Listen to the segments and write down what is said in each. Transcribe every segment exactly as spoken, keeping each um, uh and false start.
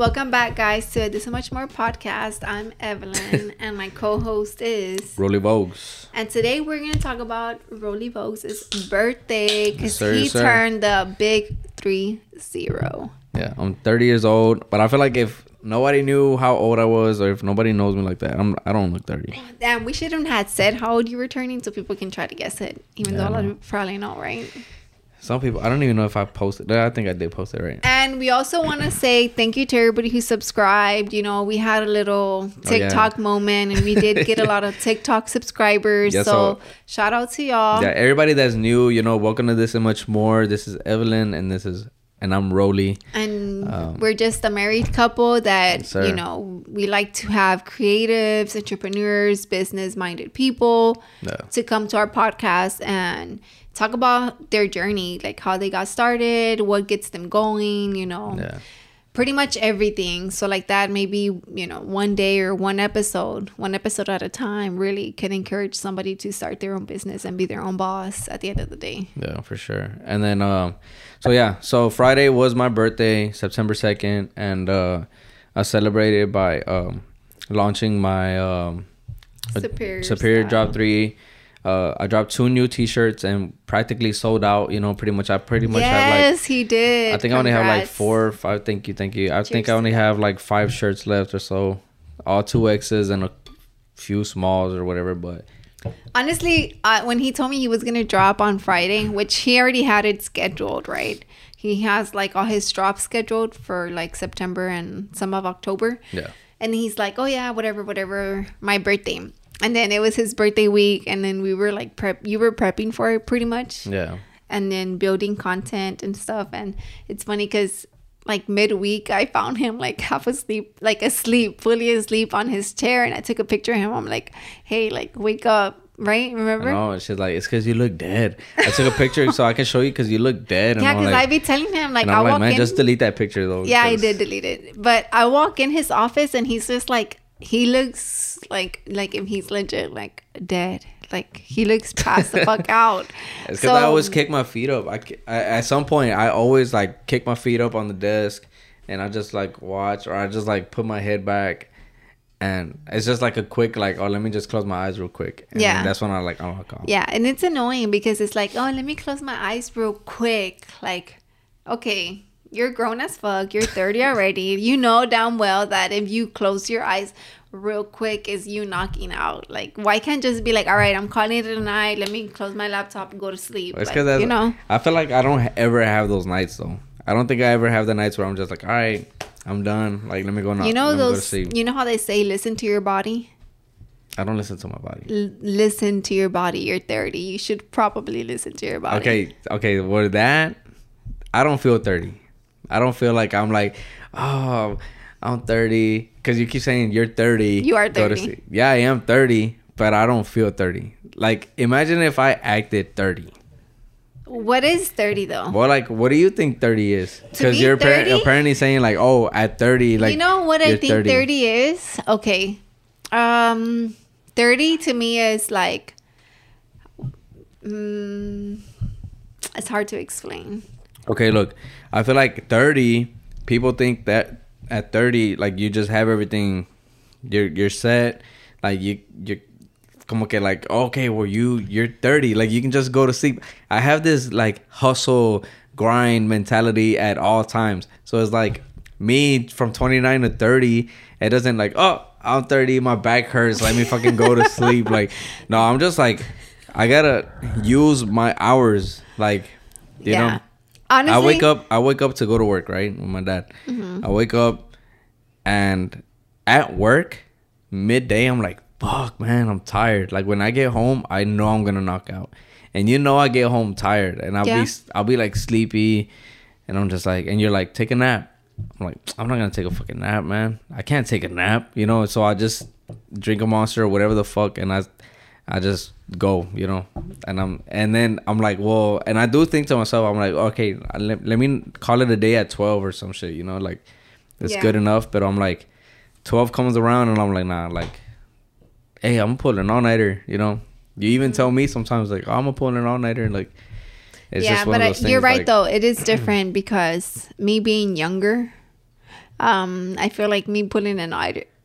Welcome back, guys, to This So Much More podcast. I'm Evelyn, and my co-host is Roly Vogues. And today we're going to talk about Roly Vogues' birthday, because yes, he sir. turned the big three zero. Yeah, I'm thirty years old, but I feel like if nobody knew how old I was, or if nobody knows me like that, I'm, I don't look thirty. Damn, we shouldn't have said how old you were turning, so people can try to guess it, even yeah, though a lot of people probably know, right? Some people, I don't even know if I posted. I think I did post it, right? And we also want to say thank you to everybody who subscribed. You know, we had a little TikTok oh, yeah. moment, and we did get a lot of TikTok subscribers. Yeah, so, so shout out to y'all. Yeah, everybody that's new, you know, welcome to This and Much More. This is Evelyn, and this is, and I'm Roly. And um, we're just a married couple that, yes, you know, we like to have creatives, entrepreneurs, business-minded people yeah. to come to our podcast and talk about their journey, like how they got started, what gets them going, you know, yeah. pretty much everything. So like that, maybe, you know, one day or one episode, one episode at a time really can encourage somebody to start their own business and be their own boss at the end of the day. Yeah, for sure. And then, um, so yeah, so Friday was my birthday, September second. And uh, I celebrated by um, launching my um, Superior, Superior Drop three. Uh, I dropped two new t-shirts and practically sold out, you know, pretty much. I pretty much yes, have like... Yes, he did. I think Congrats. I only have like four or five. Thank you, thank you. I Cheers. think I only have like five shirts left or so. All two X's and a few smalls or whatever, but... Honestly, uh, when he told me he was going to drop on Friday, which he already had it scheduled, right? He has like all his drops scheduled for like September and some of October. Yeah. And he's like, oh yeah, whatever, whatever, my birthday. And then it was his birthday week, and then we were like prep. You were prepping for it, pretty much. Yeah. And then building content and stuff, and it's funny because like midweek, I found him like half asleep, like asleep, fully asleep on his chair, and I took a picture of him. I'm like, hey, like wake up, right? Remember? No, she's like, it's because you look dead. I took a picture so I can show you because you look dead. And yeah, because like, I be telling him like, I like, walk man, in. Just delete that picture though. Yeah, cause... I did delete it, but I walk in his office and he's just like. He looks like like if he's legit like dead, like he looks past the fuck out. It's because so, I always kick my feet up. I, I at some point I always like kick my feet up on the desk, and I just like watch, or I just like put my head back, and it's just like a quick like, oh, let me just close my eyes real quick. And yeah, that's when I like, oh my god. Yeah, and it's annoying because it's like, oh, let me close my eyes real quick. Like, okay. You're grown as fuck. You're thirty already. You know damn well that if you close your eyes real quick, is you knocking out. Like, why can't just be like, all right, I'm calling it a night. Let me close my laptop and go to sleep. It's like, that's, you know. I feel like I don't ever have those nights though. I don't think I ever have the nights where I'm just like, all right, I'm done. Like, let me go. Knock, you know those. Go to sleep. You know how they say, listen to your body. I don't listen to my body. L- listen to your body. You're thirty. You should probably listen to your body. Okay, okay. Well, that I don't feel thirty. I don't feel like I'm like, oh, I'm thirty. Because you keep saying you're thirty. You are thirty. Yeah, I am thirty, but I don't feel thirty. Like, imagine if I acted thirty. What is thirty, though? Well, like, what do you think thirty is? Because you're appar- apparently saying, like, oh, at thirty, like, you know what I think thirty. thirty is? Okay. Um, thirty to me is, like, um, it's hard to explain. Okay, look, I feel like thirty, people think that at thirty, like, you just have everything, you're you're set, like, you, you're, como que, like, okay, well, you, you're thirty, like, you can just go to sleep. I have this, like, hustle, grind mentality at all times, so it's like, me, from twenty-nine to thirty, it doesn't, like, oh, I'm thirty, my back hurts, let me fucking go to sleep, like, no, I'm just, like, I gotta use my hours, like, you yeah. know? Honestly, I wake up I wake up to go to work, right? With my dad. Mm-hmm. I wake up and at work, midday, I'm like, fuck, man, I'm tired. Like, when I get home, I know I'm going to knock out. And you know I get home tired. And I'll yeah. be, I'll be like, sleepy. And I'm just like, and you're like, take a nap. I'm like, I'm not going to take a fucking nap, man. I can't take a nap, you know? So I just drink a Monster or whatever the fuck. And I... I just go, you know, and I'm, and then I'm like, well, and I do think to myself, I'm like, okay, let, let me call it a day at twelve or some shit, you know, like, it's yeah. good enough, but I'm like, twelve comes around, and I'm like, nah, like, hey, I'm pulling an all-nighter, you know, you even mm-hmm. tell me sometimes, like, oh, I'm pulling an all-nighter, and like, it's yeah, just one but of those I, things. You're right, like, though, it is different, because me being younger, um, I feel like me putting an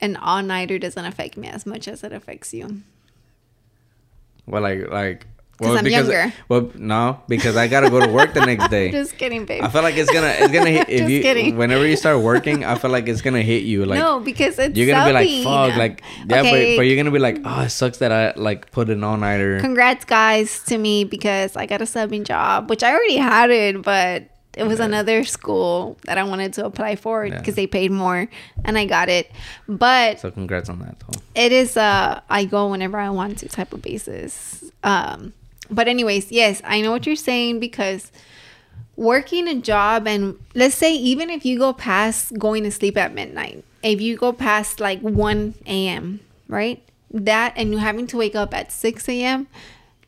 an all-nighter doesn't affect me as much as it affects you. Well, like, like, well, I'm because younger. Well, no, because I gotta go to work the next day. Just kidding, babe. I feel like it's gonna, it's gonna hit if you. Kidding. Whenever you start working, I feel like it's gonna hit you. Like, no, because it's you're gonna selling. Be like, fuck, like, yeah, okay. but, but you're gonna be like, oh, it sucks that I like put an all-nighter. Congrats, guys, to me because I got a subbing job, which I already had it, but. It was yeah. another school that I wanted to apply for because yeah. they paid more and I got it. But so congrats on that. Though. It is uh I go whenever I want to type of basis. Um, but anyways, yes, I know what you're saying because working a job and let's say even if you go past going to sleep at midnight, if you go past like one a.m., right? That and you having to wake up at six a.m.,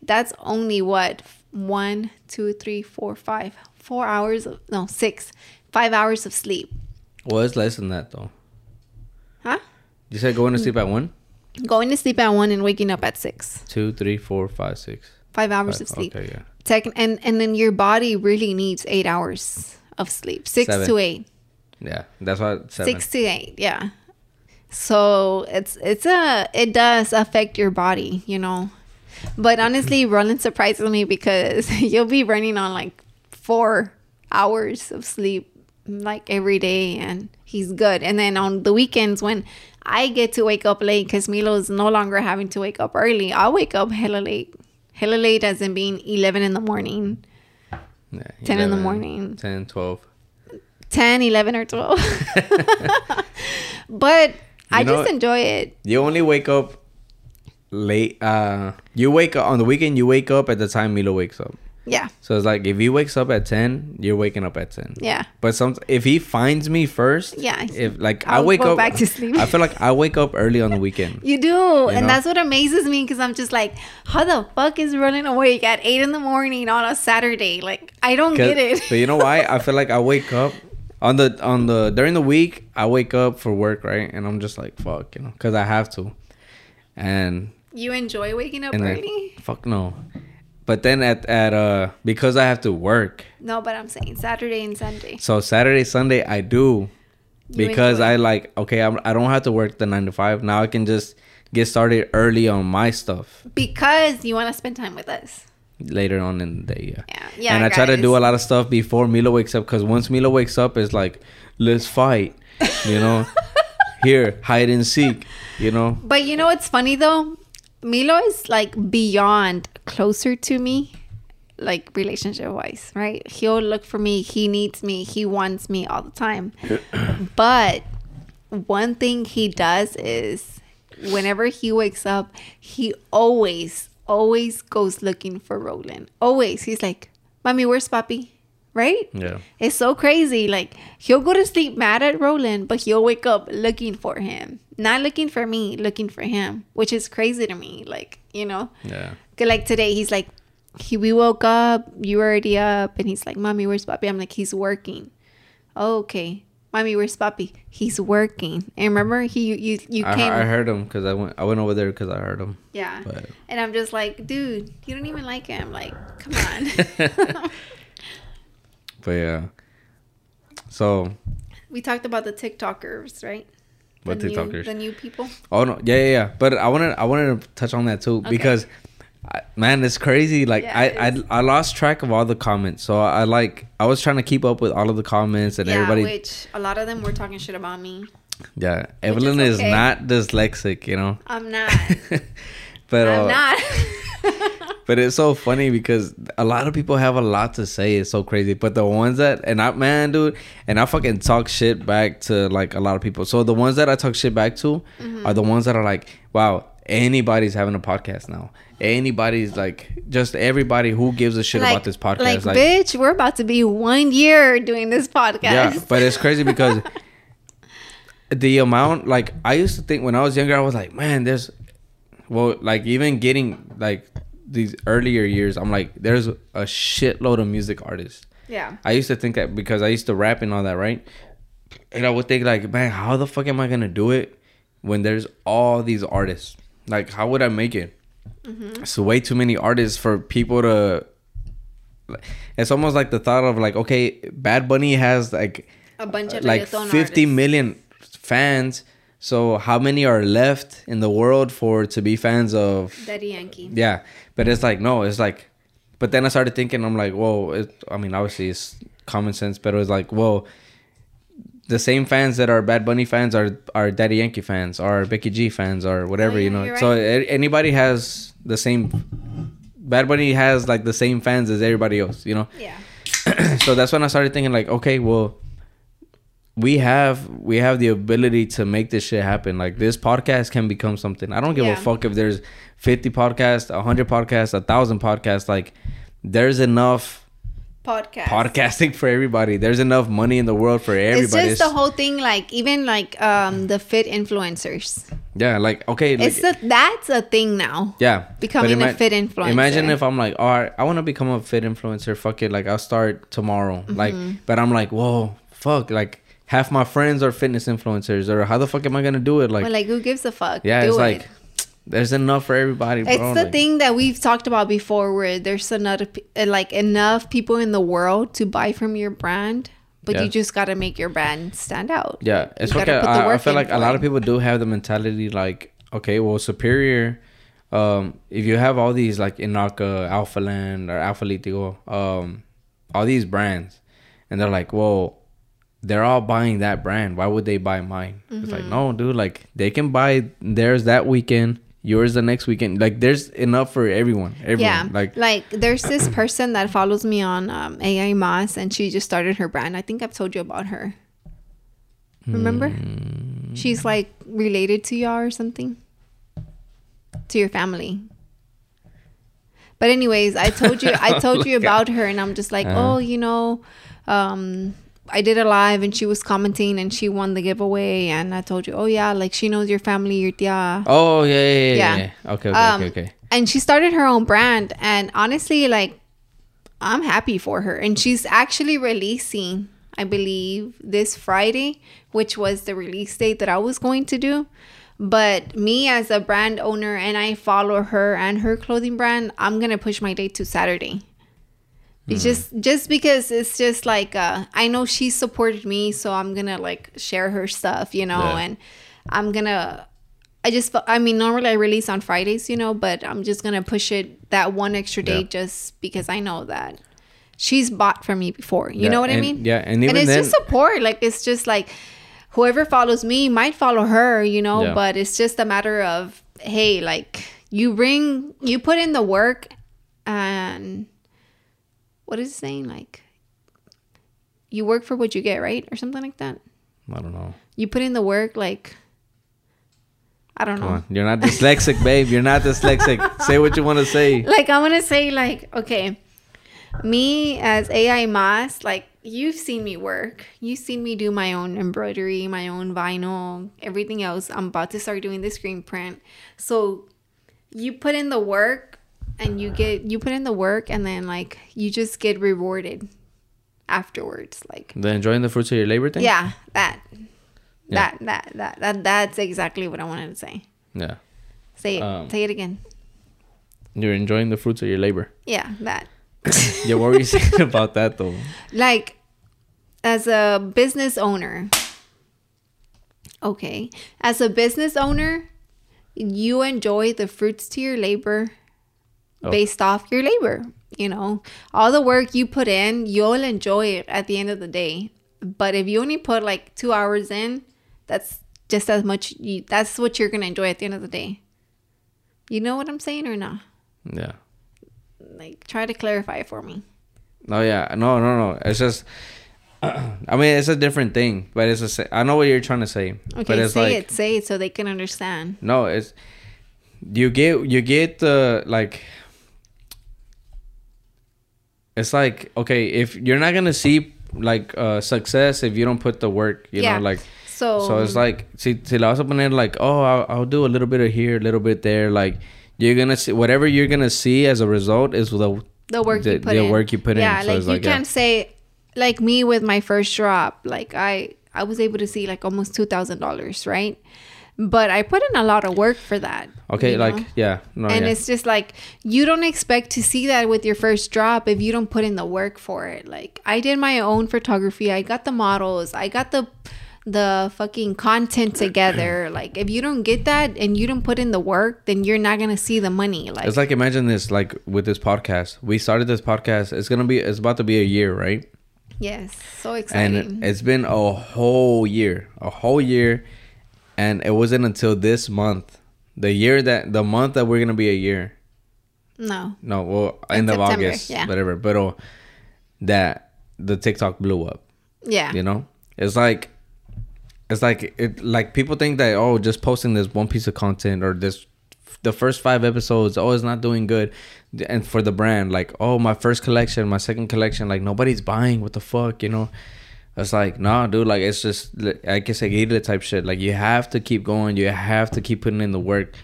that's only what one, two, three, four, five. Four hours of, no six five hours of sleep. Well, it's less than that though. Huh? You said going to sleep at one? Going to sleep at one and waking up at six. Two, three, four, five, six. Five hours five. of sleep. Okay, yeah. Second, and and then your body really needs eight hours of sleep. Six seven. to eight. Yeah, that's why seven. Six to eight. Yeah. So it's it's a it does affect your body, you know. But honestly, Roland surprises me because you'll be running on like. Four hours of sleep like every day and he's good. And then on the weekends when I get to wake up late because Milo's no longer having to wake up early, I'll wake up hella late. Hella late as in being eleven in the morning. Yeah, ten eleven, in the morning. ten, twelve. ten, eleven, or twelve. But you I know, just enjoy it. You only wake up late. Uh, you wake up on the weekend. You wake up at the time Milo wakes up. Yeah. So it's like if he wakes up at ten, you're waking up at ten. Yeah. But some if he finds me first, yeah. If like I'll I wake go up, back to sleep. I feel like I wake up early on the weekend. You do, you and know? That's what amazes me because I'm just like, how the fuck is Roland awake at eight in the morning on a Saturday? Like I don't get it. But you know why? I feel like I wake up on the on the during the week. I wake up for work, right? And I'm just like, fuck, you know, because I have to. And you enjoy waking up early? Like, fuck no. But then at, at uh because I have to work. No, but I'm saying Saturday and Sunday. So Saturday, Sunday, I do because I like, okay, I'm, I don't have to work the nine to five. Now I can just get started early on my stuff. Because you want to spend time with us. Later on in the day, yeah. Yeah, yeah and I, I try to do a lot of stuff before Milo wakes up because once Milo wakes up, it's like, let's fight, you know. Here, hide and seek, you know. But you know what's funny though? Milo is like beyond closer to me, like relationship wise, right? He'll look for me. He needs me. He wants me all the time. But one thing he does is whenever he wakes up, he always, always goes looking for Roland. Always. He's like, Mommy, where's Papi? Right? Yeah. It's so crazy. Like he'll go to sleep mad at Roland, but he'll wake up looking for him. Not looking for me, looking for him, which is crazy to me. Like, you know? Yeah. Like today, he's like, he, we woke up, you were already up. And he's like, Mommy, where's Papi? I'm like, he's working. Oh, okay. Mommy, where's Papi? He's working. And remember, he, you you I, came. I heard him because I went I went over there because I heard him. Yeah. But. And I'm just like, dude, you don't even like him. Like, come on. But yeah. So. We talked about the TikTokers, right? What the TikTokers? New, the new people. Oh no, yeah, yeah, yeah. But I wanted, I wanted to touch on that too okay. because, I, man, it's crazy. Like yeah, I, it I, I lost track of all the comments. So I, I like, I was trying to keep up with all of the comments and yeah, everybody. Which a lot of them were talking shit about me. Yeah, Evelyn is, okay. is not dyslexic, you know. I'm not. but I'm uh, not. But it's so funny because a lot of people have a lot to say. It's so crazy. But the ones that and I man, dude, and I fucking talk shit back to like a lot of people. So the ones that I talk shit back to mm-hmm. are the ones that are like, wow, anybody's having a podcast now. Anybody's like, just everybody who gives a shit like, about this podcast. Like, like, bitch, we're about to be one year doing this podcast. Yeah, but it's crazy because the amount, like, I used to think when I was younger, I was like, man, there's. Well, like even getting like these earlier years, I'm like, there's a shitload of music artists. Yeah. I used to think that because I used to rap and all that, right? And I would think like, man, how the fuck am I gonna do it when there's all these artists? Like, how would I make it? Mm-hmm. It's way too many artists for people to. It's almost like the thought of like, okay, Bad Bunny has like a bunch of like fifty million fans. So how many are left in the world for to be fans of Daddy Yankee? Yeah, but it's like no, it's like. But then I started thinking, I'm like, whoa. It, I mean, obviously it's common sense, but it was like, whoa. The same fans that are Bad Bunny fans are are Daddy Yankee fans, are Becky G fans, or whatever, oh, yeah, you know. Right. So anybody has the same. Bad Bunny has like the same fans as everybody else, you know. Yeah. So that's when I started thinking, like, okay, well. We have we have the ability to make this shit happen. Like, this podcast can become something. I don't give yeah. a fuck if there's fifty podcasts, one hundred podcasts, one thousand podcasts. Like, there's enough podcast. podcasting for everybody. There's enough money in the world for everybody. It's just the whole thing, like, even, like, um, the fit influencers. Yeah, like, okay. It's like, a, that's a thing now. Yeah. Becoming ima- a fit influencer. Imagine if I'm like, all right, I want to become a fit influencer. Fuck it. Like, I'll start tomorrow. Mm-hmm. Like, but I'm like, whoa, fuck. Like. Half my friends are fitness influencers, or how the fuck am I gonna do it? Like, well, like who gives a fuck? Yeah, do it's it. Like there's enough for everybody. Bro. It's the like, thing that we've talked about before, where there's enough, like enough people in the world to buy from your brand, but yeah. you just gotta make your brand stand out. Yeah, it's okay. I, I feel like a lot of people do have the mentality like, okay, well, Superior. Um, if you have all these like Inaka, Alpha Land, or Alpha Litigo, um, all these brands, and they're like, whoa. They're all buying that brand. Why would they buy mine? Mm-hmm. It's like, no, dude, like they can buy theirs that weekend, yours the next weekend. Like there's enough for everyone. everyone. Yeah. Like, like there's this person that follows me on um, A I Moss, and she just started her brand. I think I've told you about her. Remember? Mm. She's like related to y'all or something. To your family. But anyways, I told you, I told you about her, and I'm just like, uh-huh. oh, you know, um, I did a live and she was commenting and she won the giveaway, and I told you, oh yeah, like she knows your family, your tia. Oh yeah, yeah, yeah. yeah. yeah. Okay, okay, um, okay, okay. And she started her own brand, and honestly, like I'm happy for her. And she's actually releasing, I believe, this Friday, which was the release date that I was going to do. But me as a brand owner, and I follow her and her clothing brand, I'm gonna push my date to Saturday. It's just just because it's just like uh, I know she supported me, so I'm gonna like share her stuff, you know, yeah. and I'm gonna I just I mean normally I release on Fridays, you know, but I'm just gonna push it that one extra day yeah. just because I know that she's bought from me before, you yeah, know what and, I mean? Yeah, and even and it's then, just support, like it's just like whoever follows me might follow her, you know, yeah. but it's just a matter of hey, like you bring you put in the work and. What is it saying? Like, you work for what you get, right? Or something like that. I don't know. You put in the work, like, I don't Come know. On. You're not dyslexic, babe. You're not dyslexic. Say what you want to say. Like, I want to say, like, okay, me as A I Moss, like, you've seen me work. You've seen me do my own embroidery, my own vinyl, everything else. I'm about to start doing the screen print. So you put in the work. And you get you put in the work, and then like you just get rewarded afterwards, like the enjoying the fruits of your labor thing. Yeah, that, yeah. that, that, that, that, that's exactly what I wanted to say. Yeah. Say it. Um, say it again. You're enjoying the fruits of your labor. Yeah, that. Yeah, what were you saying about that though? Like, as a business owner. Okay, as a business owner, you enjoy the fruits to your labor. Oh. Based off your labor, you know, all the work you put in, you'll enjoy it at the end of the day. But if you only put like two hours in, that's just as much. You, that's what you're going to enjoy at the end of the day. You know what I'm saying or not? Yeah. Like, try to clarify for me. No, yeah. No, no, no. It's just, uh, I mean, it's a different thing, but it's a, I know what you're trying to say. Okay, but it's say like, it, say it so they can understand. No, it's, you get, you get the, uh, like... It's like, okay, if you're not going to see, like, uh, success if you don't put the work, you yeah. know, like. So. So it's like, si, si la vas a poner, like, oh, I'll, I'll do a little bit of here, a little bit there. Like, you're going to see, whatever you're going to see as a result is the, the work the, you put the in. The work you put yeah, in. Yeah, like, so you like, can't yeah. say, like me with my first drop, like, I, I was able to see, like, almost two thousand dollars, right? But I put in a lot of work for that. Okay, you know? like, yeah. No, and yeah. It's just like, you don't expect to see that with your first drop if you don't put in the work for it. Like, I did my own photography. I got the models. I got the the fucking content together. Like, if you don't get that and you don't put in the work, then you're not going to see the money. Like, it's like, imagine this, like, with this podcast. We started this podcast. It's going to be, it's about to be a year, right? Yes. So exciting. And it's been a whole year. A whole year. And it wasn't until this month, the year that the month that we're gonna be a year. No. No, well, end of August, yeah. whatever. But oh, that the TikTok blew up. Yeah. You know, it's like, it's like it like people think that oh, just posting this one piece of content or this the first five episodes oh, it's not doing good, and for the brand like oh, my first collection, my second collection, like nobody's buying. What the fuck, you know? It's like, nah, dude, like, it's just, I guess, like, guerrilla type shit. Like, you have to keep going. You have to keep putting in the work.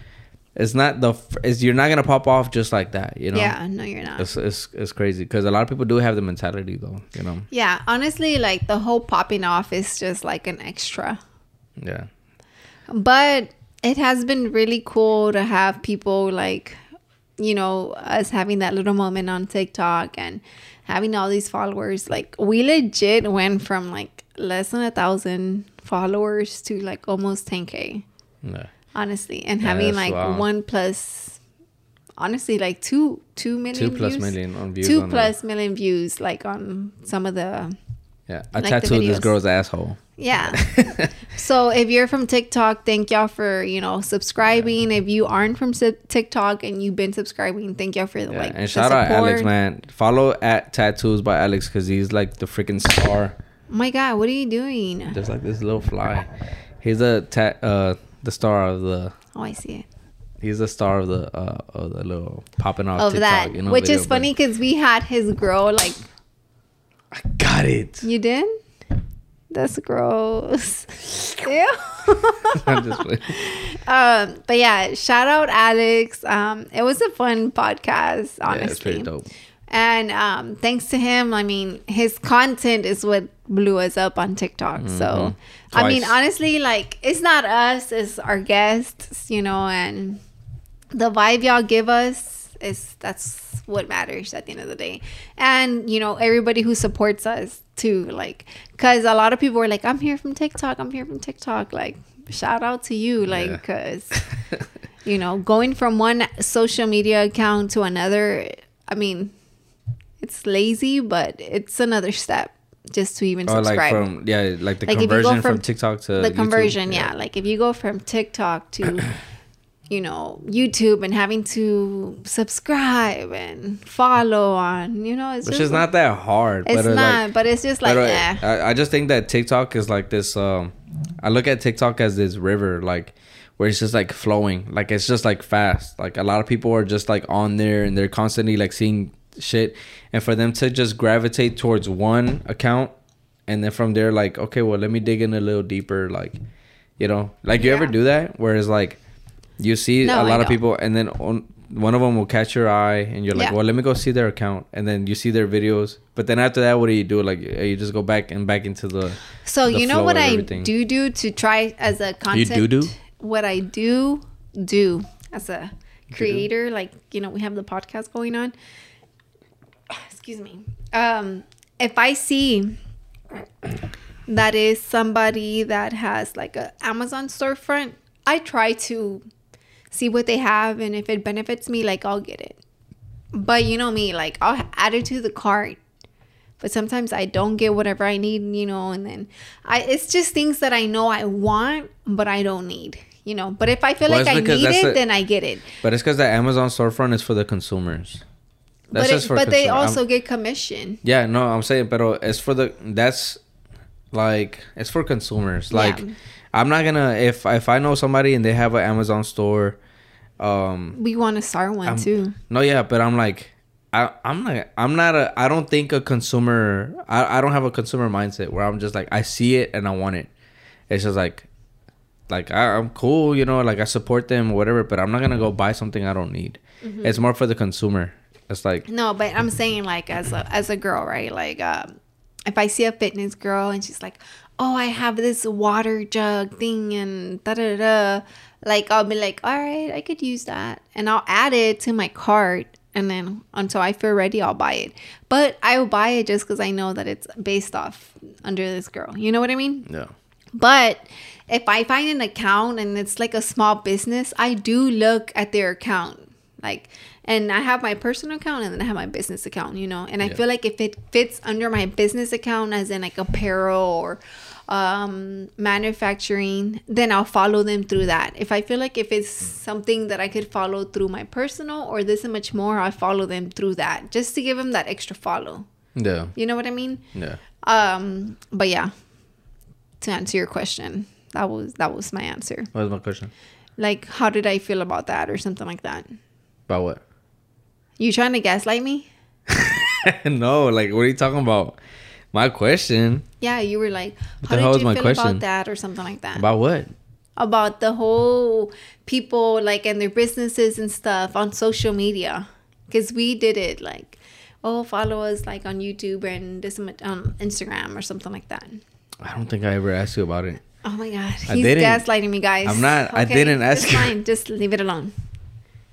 It's not the, it's, you're not going to pop off just like that, you know? Yeah, no, you're not. It's it's, it's crazy because a lot of people do have the mentality, though, you know? Yeah, honestly, like, the whole popping off is just, like, an extra. Yeah. But it has been really cool to have people, like, you know, us having that little moment on TikTok and having all these followers. Like, we legit went from like less than a thousand followers to like almost ten K. No. Honestly. And yeah, having like wow. one plus, honestly, like two, two million, two plus views? million on views, two on plus the... million views, like on some of the, yeah, I like tattooed this girl's asshole. Yeah. So if you're from TikTok, thank y'all for, you know, subscribing. Yeah. If you aren't from TikTok and you've been subscribing, thank y'all for the yeah. like. And shout out Alex, man. Follow at Tattoos by Alex because he's like the freaking star. My God, what are you doing? Just like this little fly. He's a ta- uh the star of the. Oh, I see it. He's the star of the uh of the little popping off of TikTok, that, you know, which video, is funny because we had his girl like. I got it. You did? That's gross. Ew. I'm just playing. Um, but yeah, shout out Alex. Um, it was a fun podcast, honestly. Yeah, it's pretty dope. And um, thanks to him, I mean, his content is what blew us up on TikTok. Mm-hmm. So, Twice. I mean, honestly, like, it's not us, it's our guests, you know, and the vibe y'all give us is that's what matters at the end of the day. And, you know, everybody who supports us too, like, because a lot of people were like, I'm here from TikTok, I'm here from TikTok, like, shout out to you, like, because yeah. you know, going from one social media account to another, I mean, it's lazy, but it's another step just to even subscribe. Oh, like from, yeah, like the like conversion from, from TikTok to the conversion, YouTube, yeah. yeah, like if you go from TikTok to you know, YouTube and having to subscribe and follow on, you know, it's which just is like, not that hard. It's but not, like, but it's just like, yeah. I, I just think that TikTok is like this. Um, I look at TikTok as this river, like where it's just like flowing, like it's just like fast. Like a lot of people are just like on there and they're constantly like seeing shit, and for them to just gravitate towards one account, and then from there, like, okay, well, let me dig in a little deeper, like, you know, like you yeah. ever do that, whereas like. You see no, a lot of people, and then on, one of them will catch your eye, and you're like, yeah. well, let me go see their account. And then you see their videos. But then after that, what do you do? Like, you just go back and back into the So the you know what I everything. do do to try as a content? You do do? What I do do as a creator, like, you know, we have the podcast going on. Excuse me. Um, if I see that is somebody that has, like, an Amazon storefront, I try to... see what they have, and if it benefits me, like, I'll get it. But you know me, like, I'll add it to the cart, but sometimes I don't get whatever I need, you know, and then I it's just things that I know I want but I don't need, you know. But if I feel well, like I need it, the, then I get it. But it's because the Amazon storefront is for the consumers. That's but just it, for but consumers. They also I'm, get commission. Yeah, no, I'm saying, pero it's for the that's like it's for consumers. Like yeah. I'm not gonna if if I know somebody and they have an Amazon store. Um, we want to start one I'm, too. No, yeah, but I'm like, I, I'm like, I'm not a. I don't think a consumer. I, I don't have a consumer mindset where I'm just like, I see it and I want it. It's just like, like I, I'm cool, you know, like I support them, or whatever. But I'm not gonna go buy something I don't need. Mm-hmm. It's more for the consumer. It's like no, but I'm saying like as a as a girl, right? Like, um, if I see a fitness girl and she's like, oh, I have this water jug thing and da-da-da, like, I'll be like, all right, I could use that. And I'll add it to my cart. And then until I feel ready, I'll buy it. But I will buy it just because I know that it's based off under this girl. You know what I mean? Yeah. But if I find an account and it's like a small business, I do look at their account. Like, and I have my personal account and then I have my business account, you know. And I yeah. feel like if it fits under my business account, as in like apparel or um, manufacturing, then I'll follow them through that. If I feel like if it's something that I could follow through my personal or this and much more, I'll follow them through that just to give them that extra follow. Yeah. You know what I mean? Yeah. Um. But yeah, to answer your question, that was that was my answer. What was my question? Like, how did I feel about that or something like that? About what? You trying to gaslight me? No, like, what are you talking about? My question. Yeah, you were like, how did you feel question? About that or something like that? About what? About the whole people, like, and their businesses and stuff on social media. Because we did it, like, oh, follow us, like, on YouTube and this on um, Instagram or something like that. I don't think I ever asked you about it. Oh, my God. He's gaslighting me, guys. I'm not. Okay, I didn't ask you. It's fine. Just leave it alone.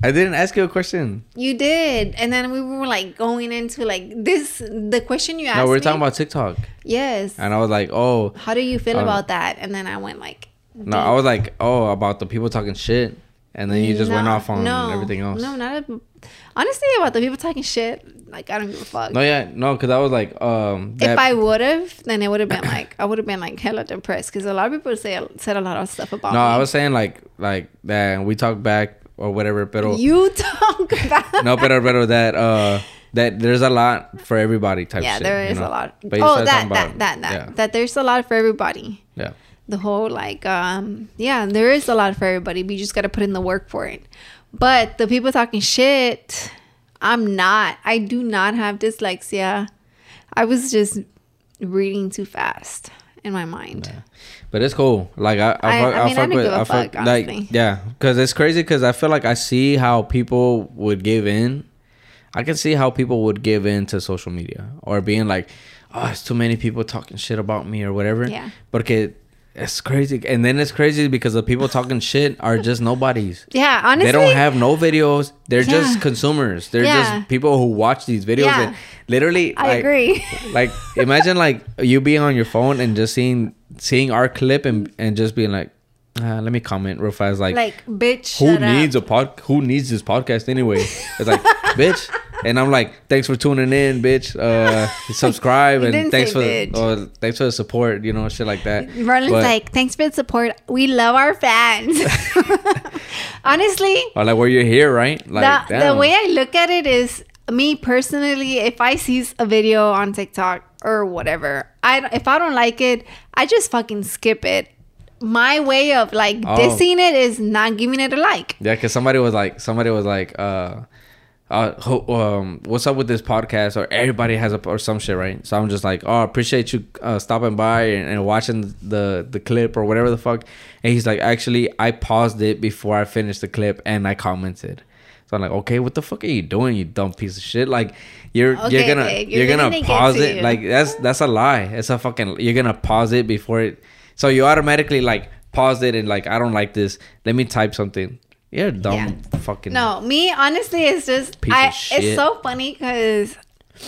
I didn't ask you a question. You did. And then we were like going into like this, the question you asked me. No, we were talking about TikTok. Yes. And I was like, oh. How do you feel uh, about that? And then I went like. Dude. No, I was like, oh, about the people talking shit. And then you just no, went off on no, everything else. No, not. A, honestly, about the people talking shit, like, I don't give a fuck. No, yeah. No, because I was like. um. That, if I would have, then it would have been like, I would have been like hella depressed. Because a lot of people say said a lot of stuff about no, me. No, I was saying like, like that we talk back. Or whatever, pero you talk about no, pero pero that uh, that there's a lot for everybody type. Yeah, shit, there is you know? A lot. But oh, that, about, that that that yeah. that there's a lot for everybody. Yeah. The whole like um yeah, there is a lot for everybody. But you just gotta put in the work for it. But the people talking shit, I'm not. I do not have dyslexia. I was just reading too fast. In my mind, yeah. But it's cool. Like I, I, I, I mean, fuck I didn't with, give a I fuck, fuck like, yeah, because it's crazy. Because I feel like I see how people would give in. I can see how people would give in to social media or being like, "Oh, it's too many people talking shit about me" or whatever. Yeah. But it's crazy, and then it's crazy because the people talking shit are just nobodies. Yeah, honestly, they don't have no videos. They're yeah. just consumers. They're yeah. just people who watch these videos yeah. and. Literally, I like, agree. Like, imagine like you being on your phone and just seeing seeing our clip and, and just being like, ah, let me comment real fast. Like, like bitch, who needs up. a pod? Who needs this podcast anyway? It's like, bitch, and I'm like, thanks for tuning in, bitch. Uh, subscribe and thanks for the, oh, thanks for the support. You know, shit like that. Roland's but, like, thanks for the support. We love our fans. Honestly, or like, well, you're here, right? Like, the, the way I look at it is. Me personally, if I see a video on TikTok or whatever, I if I don't like it, I just fucking skip it. My way of like oh. dissing it is not giving it a like. Yeah, because somebody was like, somebody was like, uh, uh, um, what's up with this podcast? Or everybody has a or some shit, right? So I'm just like, oh, appreciate you uh, stopping by and, and watching the the clip or whatever the fuck. And he's like, actually, I paused it before I finished the clip and I commented. So I'm like, okay, what the fuck are you doing, you dumb piece of shit? Like, you're okay, you're gonna okay. you're, you're gonna pause it. You. Like that's that's a lie. It's a fucking you're gonna pause it before it. So you automatically like pause it and like I don't like this. Let me type something. You're dumb yeah. fucking. No, me honestly, it's just piece I. Of shit. It's so funny because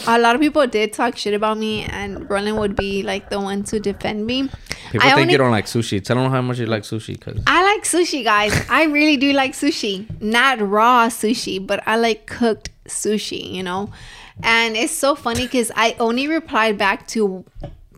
a lot of people did talk shit about me, and Roland would be like the one to defend me. People I think only, you don't like sushi. Tell them how much you like sushi. Cause I like sushi, guys. I really do like sushi. Not raw sushi, but I like cooked sushi, you know? And it's so funny because I only replied back to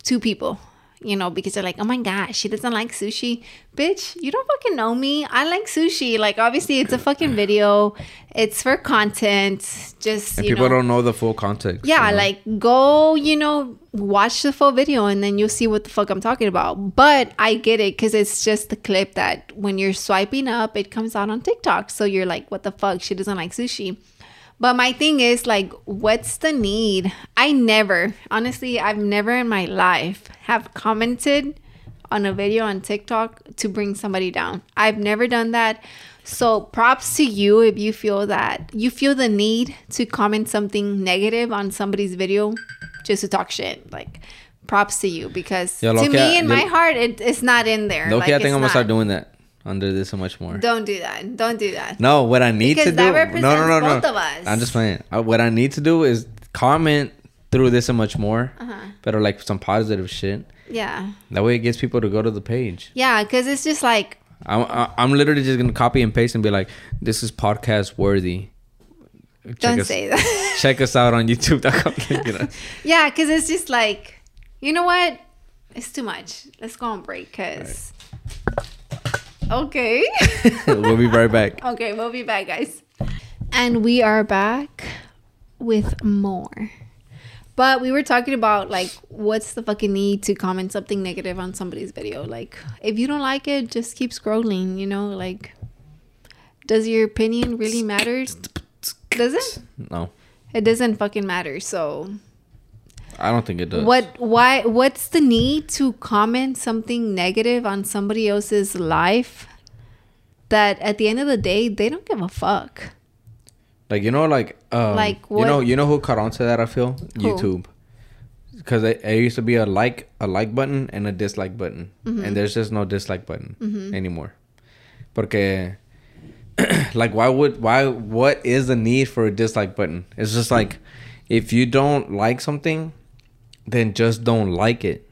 two people, you know, because they're like, oh my God, she doesn't like sushi. Bitch, you don't fucking know me. I like sushi. Like, obviously, it's a fucking video. It's for content. Just, and you people know. Don't know the full context. Yeah, you know? Like, go, you know, watch the full video and then you'll see what the fuck I'm talking about. But I get it because it's just the clip that when you're swiping up, it comes out on TikTok. So you're like, what the fuck? She doesn't like sushi. But my thing is, like, what's the need? I never, honestly, I've never in my life have commented on a video on TikTok to bring somebody down. I've never done that. So props to you if you feel that you feel the need to comment something negative on somebody's video just to talk shit. Like, props to you, because yo, to me, in yo, my heart, it, it's not in there. Okay, like, I think I'm going to start doing that. Under this so much more. Don't do that. Don't do that. No, what I need because to do. That represents no, no, no, both no. of us. I'm just playing. I, what I need to do is comment through this so much more. Uh-huh. But like some positive shit. Yeah. That way it gets people to go to the page. Yeah, because it's just like. I, I, I'm literally just going to copy and paste and be like, this is podcast worthy. Check don't us, say that. Check us out on YouTube dot com. Yeah, because it's just like, you know what? It's too much. Let's go on break because. Okay. We'll be right back. Okay, we'll be back, guys. And we are back with more. But we were talking about, like, what's the fucking need to comment something negative on somebody's video? Like, if you don't like it, just keep scrolling, you know? Like, does your opinion really matter? Does it? No. It doesn't fucking matter, so... I don't think it does. What? Why? What's the need to comment something negative on somebody else's life that at the end of the day, they don't give a fuck? Like, you know, like, um, like what? you know, you know who caught on to that, I feel? Who? YouTube. Because it used to be a like, a like button and a dislike button. Mm-hmm. And there's just no dislike button mm-hmm. anymore. Porque, like, why would, why, what is the need for a dislike button? It's just like, if you don't like something, then just don't like it.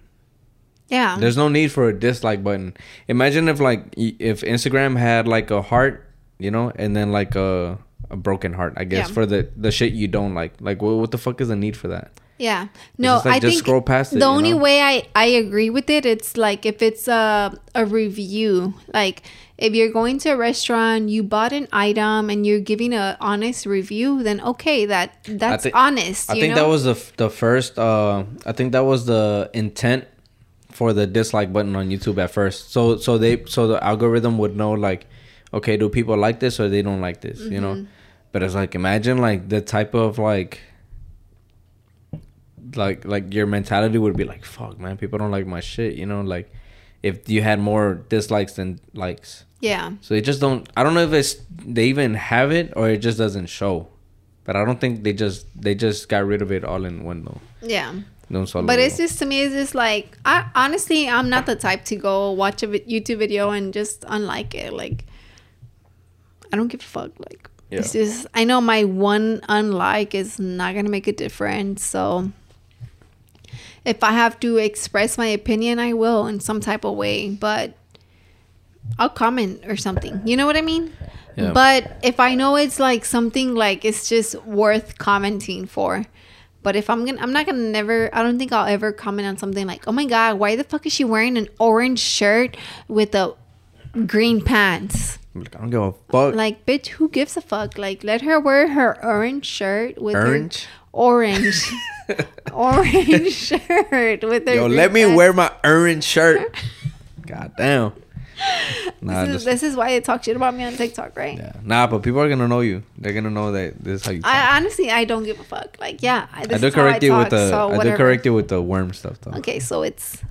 Yeah. There's no need for a dislike button. Imagine if like if Instagram had like a heart, you know, and then like a, a broken heart, I guess, yeah. for the, the shit you don't like. Like, what, what the fuck is the need for that? Yeah. No, like, I just think scroll past it, the only you know? way I, I agree with it, it's like if it's a, a review. Like, if you're going to a restaurant, you bought an item, and you're giving an honest review, then okay, that that's I thi- honest. I you think know? that was the the first, uh, I think that was the intent for the dislike button on YouTube at first. So so they so the algorithm would know, like, okay, do people like this or they don't like this, mm-hmm. you know? But it's like, imagine like the type of like, like like your mentality would be like, fuck man, people don't like my shit, you know? Like if you had more dislikes than likes. Yeah. So they just don't, I don't know if it's they even have it or it just doesn't show, but I don't think they just they just got rid of it all in one though. Yeah. No, but it's just, to me, it's just like, I honestly, I'm not the type to go watch a YouTube video and just unlike it. Like, I don't give a fuck. Like, yeah. It's just, I know my one unlike is not gonna make a difference, so if I have to express my opinion, I will in some type of way, but I'll comment or something. You know what I mean? Yeah. But if I know it's like something like it's just worth commenting for. But if I'm gonna, I'm not gonna never, I don't think I'll ever comment on something like, oh my God, why the fuck is she wearing an orange shirt with a green pants? I don't give a fuck. Like, bitch, who gives a fuck? Like, let her wear her orange shirt with orange. Orange. Orange shirt with her. Yo, let me pants. Wear my orange shirt. God damn. Nah, this, is, just, this is why they talk shit about me on TikTok, right? Yeah. Nah, but people are gonna know you. They're gonna know that this is how you talk. I honestly, I don't give a fuck. Like, yeah, I, this I do is correct how I you talk, with the. So I whatever. do correct you with the worm stuff though. Okay, so it's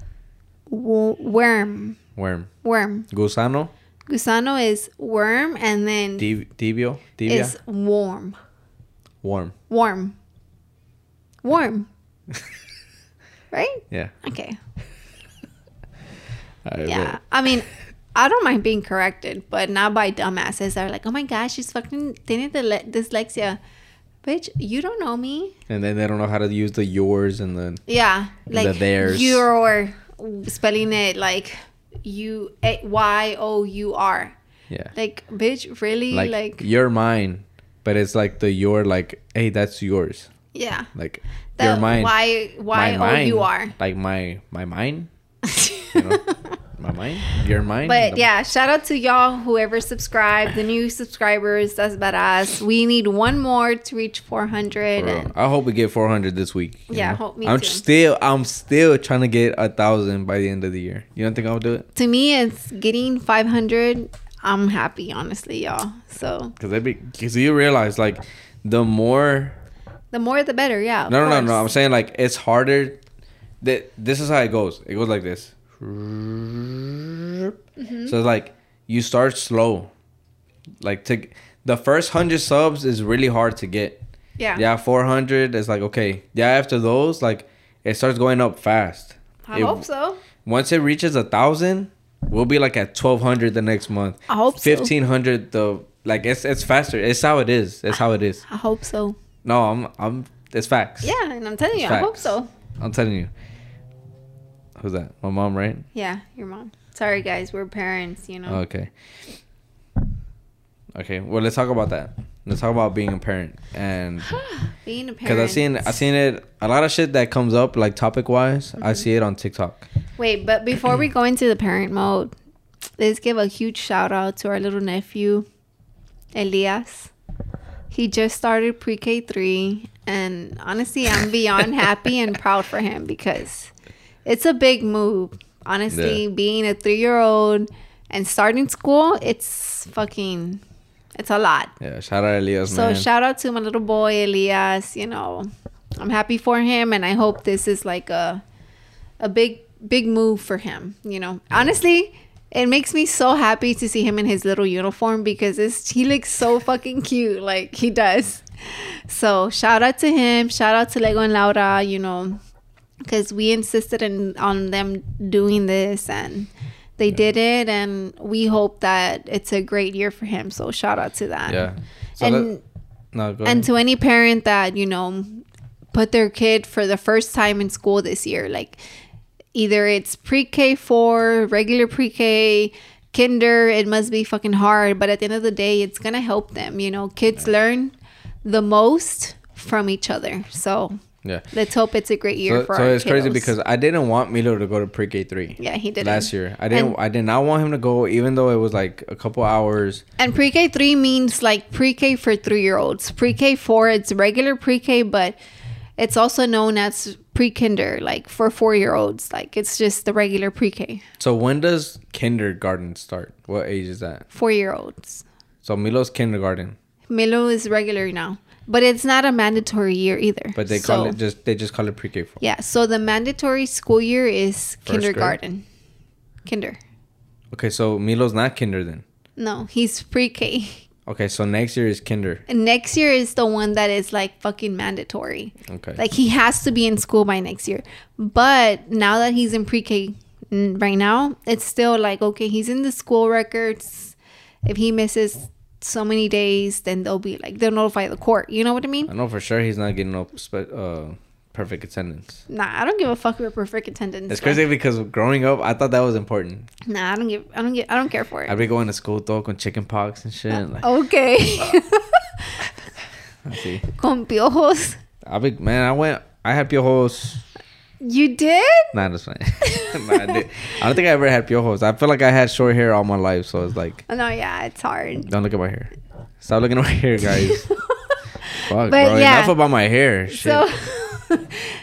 wo- worm. Worm. Worm. Gusano. Gusano is worm, and then Div- tibio. Tibia is warm. Warm. Warm. Warm. Right? Yeah. Okay. Right, yeah. But. I mean, I don't mind being corrected, but not by dumbasses that are like, oh my gosh, she's fucking tiene dyslexia. Bitch, you don't know me. And then they don't know how to use the yours and the yeah, and like the theirs. Your spelling it like U Y O U R. Yeah. Like, bitch, really? Like, like you're mine. But it's like the your like, hey, that's yours. Yeah. Like the, your mind. Why why oh you are. Like my my mind. You know, my mind. Your mind. But the, yeah, shout out to y'all whoever subscribed, the new subscribers, that's badass. We need one more to reach four hundred. And, I hope we get four hundred this week. Yeah, hope me I'm too. still I'm still trying to get a thousand by the end of the year. You don't think I'll do it? To me, it's getting five hundred. I'm happy, honestly, y'all. So cuz be cuz you realize like the more The more, the better, yeah. No, no, no, no. I'm saying, like, it's harder. That This is how it goes. It goes like this. Mm-hmm. So, it's like, you start slow. Like, to, the first one hundred subs is really hard to get. Yeah. Yeah, four hundred is like, okay. Yeah, after those, like, it starts going up fast. I it, hope so. Once it reaches a thousand, we'll be like at twelve hundred the next month. I hope so. Fifteen hundred the like it's it's faster. It's how it is. It's how it is. I hope so. No, I'm I'm. It's facts. Yeah, and I'm telling it's you, facts. I hope so. I'm telling you. Who's that? My mom, right? Yeah, your mom. Sorry, guys, we're parents, you know. Okay. Okay. Well, let's talk about that. Let's talk about being a parent and being a parent. Because I seen I seen it a lot of shit that comes up like topic wise. Mm-hmm. I see it on TikTok. Wait, but before we go into the parent mode, let's give a huge shout out to our little nephew, Elias. He just started pre-K three, and honestly, I'm beyond happy and proud for him because it's a big move. Honestly, yeah. Being a three-year-old and starting school, it's fucking, it's a lot. Yeah, shout out Elias, so man. So shout out to my little boy, Elias. You know, I'm happy for him, and I hope this is like a, a big, big move for him. You know, yeah. Honestly, it makes me so happy to see him in his little uniform because it's, he looks so fucking cute. Like, he does. So shout out to him. Shout out to Lego and Laura, you know. Because we insisted in, on them doing this, and they yeah. did it, and we hope that it's a great year for him. So shout out to that. Yeah. So and that, no, go ahead. And to any parent that, you know, put their kid for the first time in school this year, like either it's pre-K four, regular pre-K, kinder, it must be fucking hard. But at the end of the day, it's going to help them. You know, kids yeah. learn the most from each other. So... yeah, let's hope it's a great year so, for so our it's kiddos. Crazy because I didn't want Milo to go to pre-K three. Yeah, he did last year. I didn't. And I did not want him to go, even though it was like a couple hours. And pre-K three means like pre-K for three-year-olds. Pre-K four, it's regular pre-K, but it's also known as pre-kinder, like for four-year-olds. Like it's just the regular pre-K. So when does kindergarten start? What age is that? Four-year-olds. So Milo's kindergarten. Milo is regular now. But it's not a mandatory year either. But they so, call it just they just call it pre-K four. Yeah. So the mandatory school year is first kindergarten, grade? Kinder. Okay, so Milo's not kinder then. No, he's pre-K. Okay, so next year is kinder. And next year is the one that is like fucking mandatory. Okay. Like he has to be in school by next year. But now that he's in pre-K right now, it's still like okay, he's in the school records. If he misses so many days, then they'll be like they'll notify the court, you know what I mean? I know for sure he's not getting no spe- uh perfect attendance. Nah, I don't give a fuck about perfect attendance. It's crazy because growing up I thought that was important. Nah, I don't give I don't get I don't care for it. I'd be going to school though con chicken pox and shit. Uh, like, okay. Uh, con piojos. I be man, I went I had piojos. You did? Nah, that's fine. Nah, I, did. I don't think I ever had piojos. I feel like I had short hair all my life, so it's like... no, yeah, it's hard. Don't look at my hair. Stop looking at my hair, guys. Fuck, but bro. Yeah. Enough about my hair. Shit. So,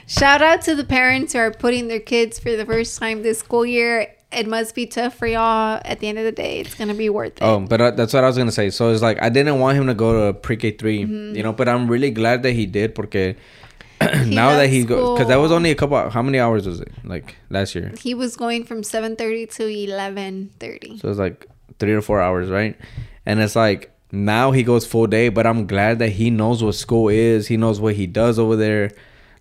shout out to the parents who are putting their kids for the first time this school year. It must be tough for y'all. At the end of the day, it's going to be worth it. Oh, but uh, that's what I was going to say. So, it's like, I didn't want him to go to pre-K three, mm-hmm. you know, but I'm really glad that he did, porque... now that he goes, because that was only a couple. How many hours was it? Like last year, he was going from seven thirty to eleven thirty. So it's like three or four hours, right? And it's like now he goes full day. But I'm glad that he knows what school is. He knows what he does over there.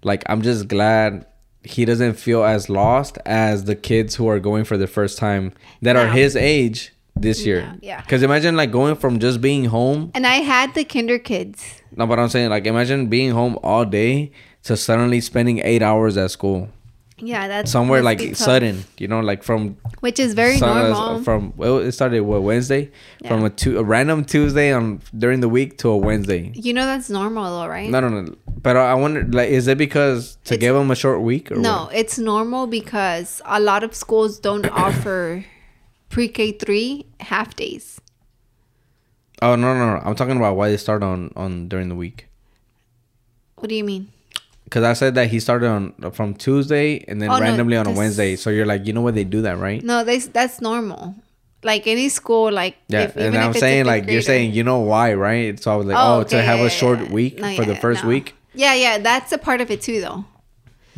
Like I'm just glad he doesn't feel as lost as the kids who are going for the first time that now. Are his age this year. No, yeah, because imagine like going from just being home. And I had the kinder kids. No, but I'm saying like imagine being home all day. So suddenly spending eight hours at school. Yeah, that's somewhere like sudden, you know, like from which is very normal. From well, it started what Wednesday, yeah. from a, tu- a random Tuesday on during the week to a Wednesday. You know that's normal, though, right? No, no, no. But I wonder, like, is it because to it's, give them a short week? Or no, what? It's normal because a lot of schools don't offer pre-K three half days. Oh no, no, no! I'm talking about why they start on on during the week. What do you mean? Because I said that he started on from Tuesday and then oh, randomly no, on a Wednesday. So you're like, you know what? They do that, right? No, they, that's normal. Like any school, like... yeah, if, and even I'm if saying like, you're saying, you know why, right? So I was like, oh, oh okay, to have yeah, a short yeah. week no, for yeah, the first no. week. Yeah, yeah. That's a part of it too, though.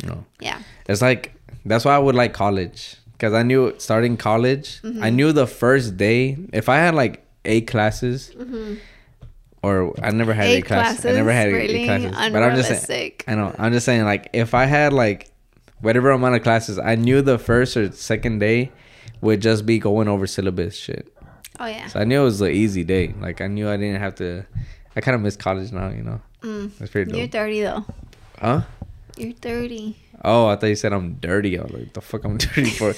No. Yeah. It's like, that's why I would like college. Because I knew starting college, mm-hmm. I knew the first day, if I had like eight classes... mm-hmm. Or I never had eight classes. classes. I never had really eight classes. But I'm just saying, I know. I'm just saying, like, if I had like whatever amount of classes. I knew the first or second day would just be going over syllabus shit. Oh, yeah. So I knew it was an easy day. Like, I knew I didn't have to. I kind of miss college now, you know? Mm. That's pretty dope. You're thirty, though. Huh? You're thirty. Oh, I thought you said I'm dirty. I was like, the fuck I'm dirty for?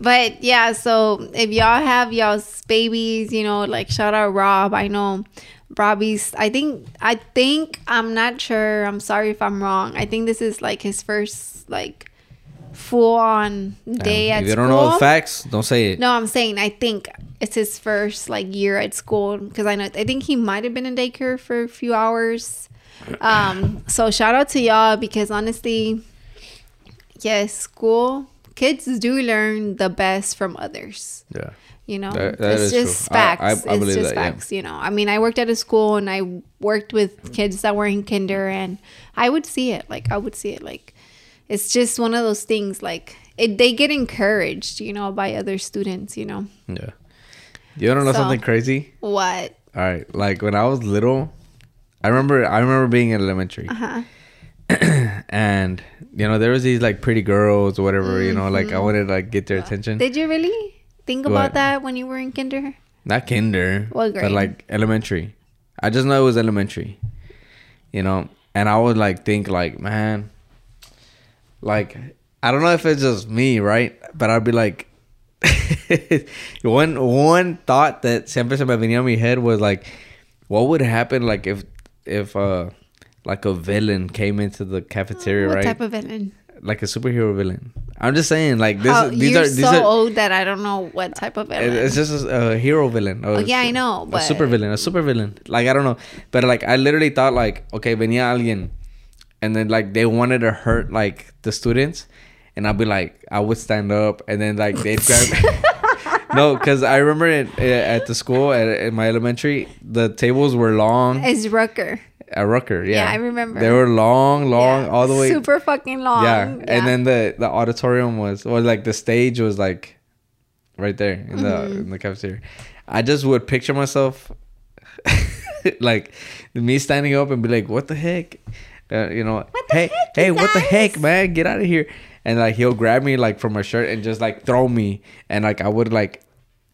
But, yeah, so if y'all have y'all's babies, you know, like, shout out Rob. I know Robbie's, I think, I think, I'm not sure. I'm sorry if I'm wrong. I think this is, like, his first, like, full-on day at school. If you don't know the facts, don't say it. No, I'm saying I think it's his first, like, year at school. Because I know, I think he might have been in daycare for a few hours. Um, so, shout out to y'all because, honestly, yes, yeah, school... Kids do learn the best from others. Yeah. You know, that, that it's just true. Facts. I, I, I it's just that, facts, yeah. You know. I mean, I worked at a school and I worked with kids that were in kinder and I would see it. Like, I would see it. Like, it's just one of those things. Like, it, they get encouraged, you know, by other students, you know. Yeah. You want to know so, something crazy? What? All right. Like, when I was little, I remember, I remember being in elementary. Uh-huh. And you know there was these like pretty girls or whatever, mm-hmm. you know, like I wanted to like get their attention. Did you really think about what? That when you were in kinder? Not kinder, what grade? But like elementary. I just know it was elementary, you know. And I would like think like, man, like I don't know if it's just me, right? But I'd be like, one one thought that siempre se me venía on my head was like, what would happen like if if uh. like a villain came into the cafeteria, what right? What type of villain? Like a superhero villain. I'm just saying, like this. How, these you're are these so are, old that I don't know what type of villain. It's just a, a hero villain. Oh yeah, I know. A, but a super villain, a super villain. Like I don't know, but like I literally thought, like okay, venía alguien, and then like they wanted to hurt like the students, and I'd be like, I would stand up, and then like they'd grab. No, because I remember it, at the school at, at my elementary, the tables were long. It's Rucker. A Rucker, yeah. Yeah, I remember. They were long, long, yeah. all the way. Super fucking long. Yeah, yeah. And then the, the auditorium was, or like the stage was like right there in mm-hmm. the in the cafeteria. I just would picture myself like me standing up and be like, what the heck? Uh, you know, what the hey, heck, hey, what guys? The heck, man? Get out of here. And like he'll grab me like from my shirt and just like throw me. And like I would like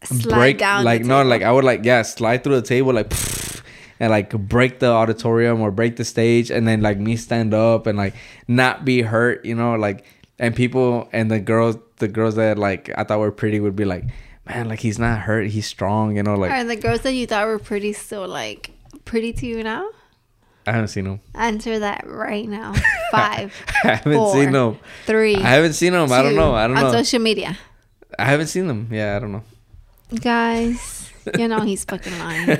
slide break, down like no, table. Like I would like, yeah, slide through the table like pfft, and like break the auditorium or break the stage and then like me stand up and like not be hurt, you know, like and people and the girls the girls that like I thought were pretty would be like, man, like he's not hurt, he's strong, you know, like. Are the girls that you thought were pretty still like pretty to you now? I haven't seen him. Answer that right now. Five. I haven't four, seen them. Three. I haven't seen them. I don't know. I don't on know. On social media. I haven't seen them. Yeah, I don't know. Guys. You know he's fucking lying.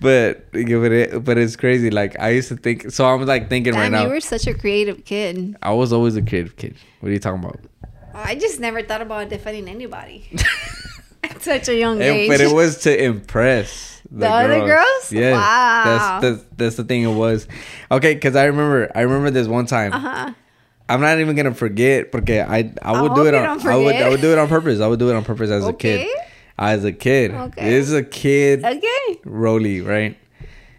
but but it, but it's crazy. Like I used to think. So I'm like thinking Damn, right now. You were such a creative kid. I was always a creative kid. What are you talking about? I just never thought about defending anybody at such a young age. It, but it was to impress the, the girls. Other girls. Yeah, wow. That's, that's that's the thing. It was okay because I remember I remember this one time. Uh huh. I'm not even gonna forget porque I I would I do it on I would I would do it on purpose. I would do it on purpose as okay. a kid. As a kid. Okay. This is a kid. Okay. Roly, right?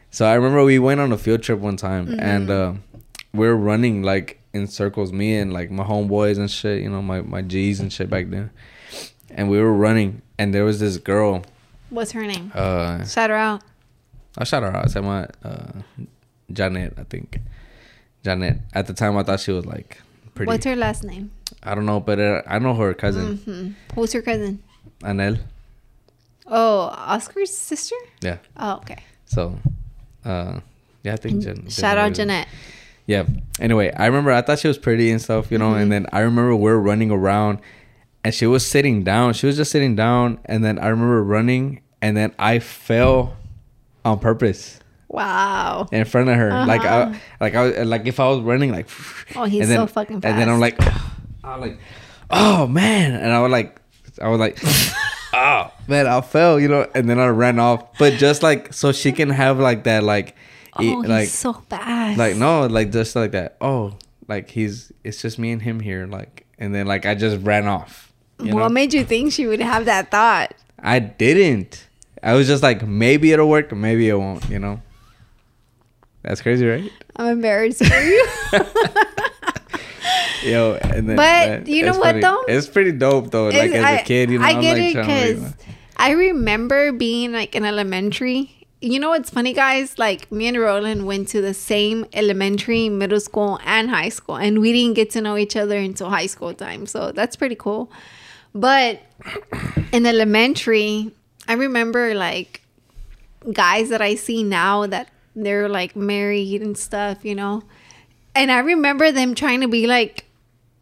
So I remember we went on a field trip one time. Mm-hmm. And uh, we were running like in circles. Me and like my homeboys and shit. You know, my, my G's and shit back then. And we were running. And there was this girl. What's her name? Uh, shout her out. I'll shout her out. I said my uh, Janet, I think. Janet. At the time, I thought she was like pretty. What's her last name? I don't know. But uh, I know her cousin. Mm-hmm. Who's her cousin? Anel. Oh, Oscar's sister? Yeah. Oh, okay. So, uh, yeah, I think... Jen, Shout Jen out Jeanette. Yeah. Anyway, I remember I thought she was pretty and stuff, you know, mm-hmm. and then I remember we were running around and she was sitting down. She was just sitting down and then I remember running and then I fell on purpose. Wow. In front of her. Uh-huh. Like, I, like, I, like if I was running, like... Oh, he's and so then, fucking fast. And then I'm like, I'm like, oh, man. And I was like, I was like... Oh man, I fell, you know, and then I ran off. But just like so, she can have like that, like, oh, e- he's like so fast. Like no, like just like that. Oh, like he's it's just me and him here, like, and then like I just ran off. You what know? Made you think she would have that thought? I didn't. I was just like, maybe it'll work, maybe it won't. You know, that's crazy, right? I'm embarrassed for you. Yo, and then, but that, you know what pretty, though? It's pretty dope though. Like as I, a kid, you know, I I'm get like, it because I remember being like in elementary. You know what's funny, guys? Like me and Roland went to the same elementary, middle school, and high school, and we didn't get to know each other until high school time. So that's pretty cool. But in elementary, I remember like guys that I see now that they're like married and stuff, you know. And I remember them trying to be like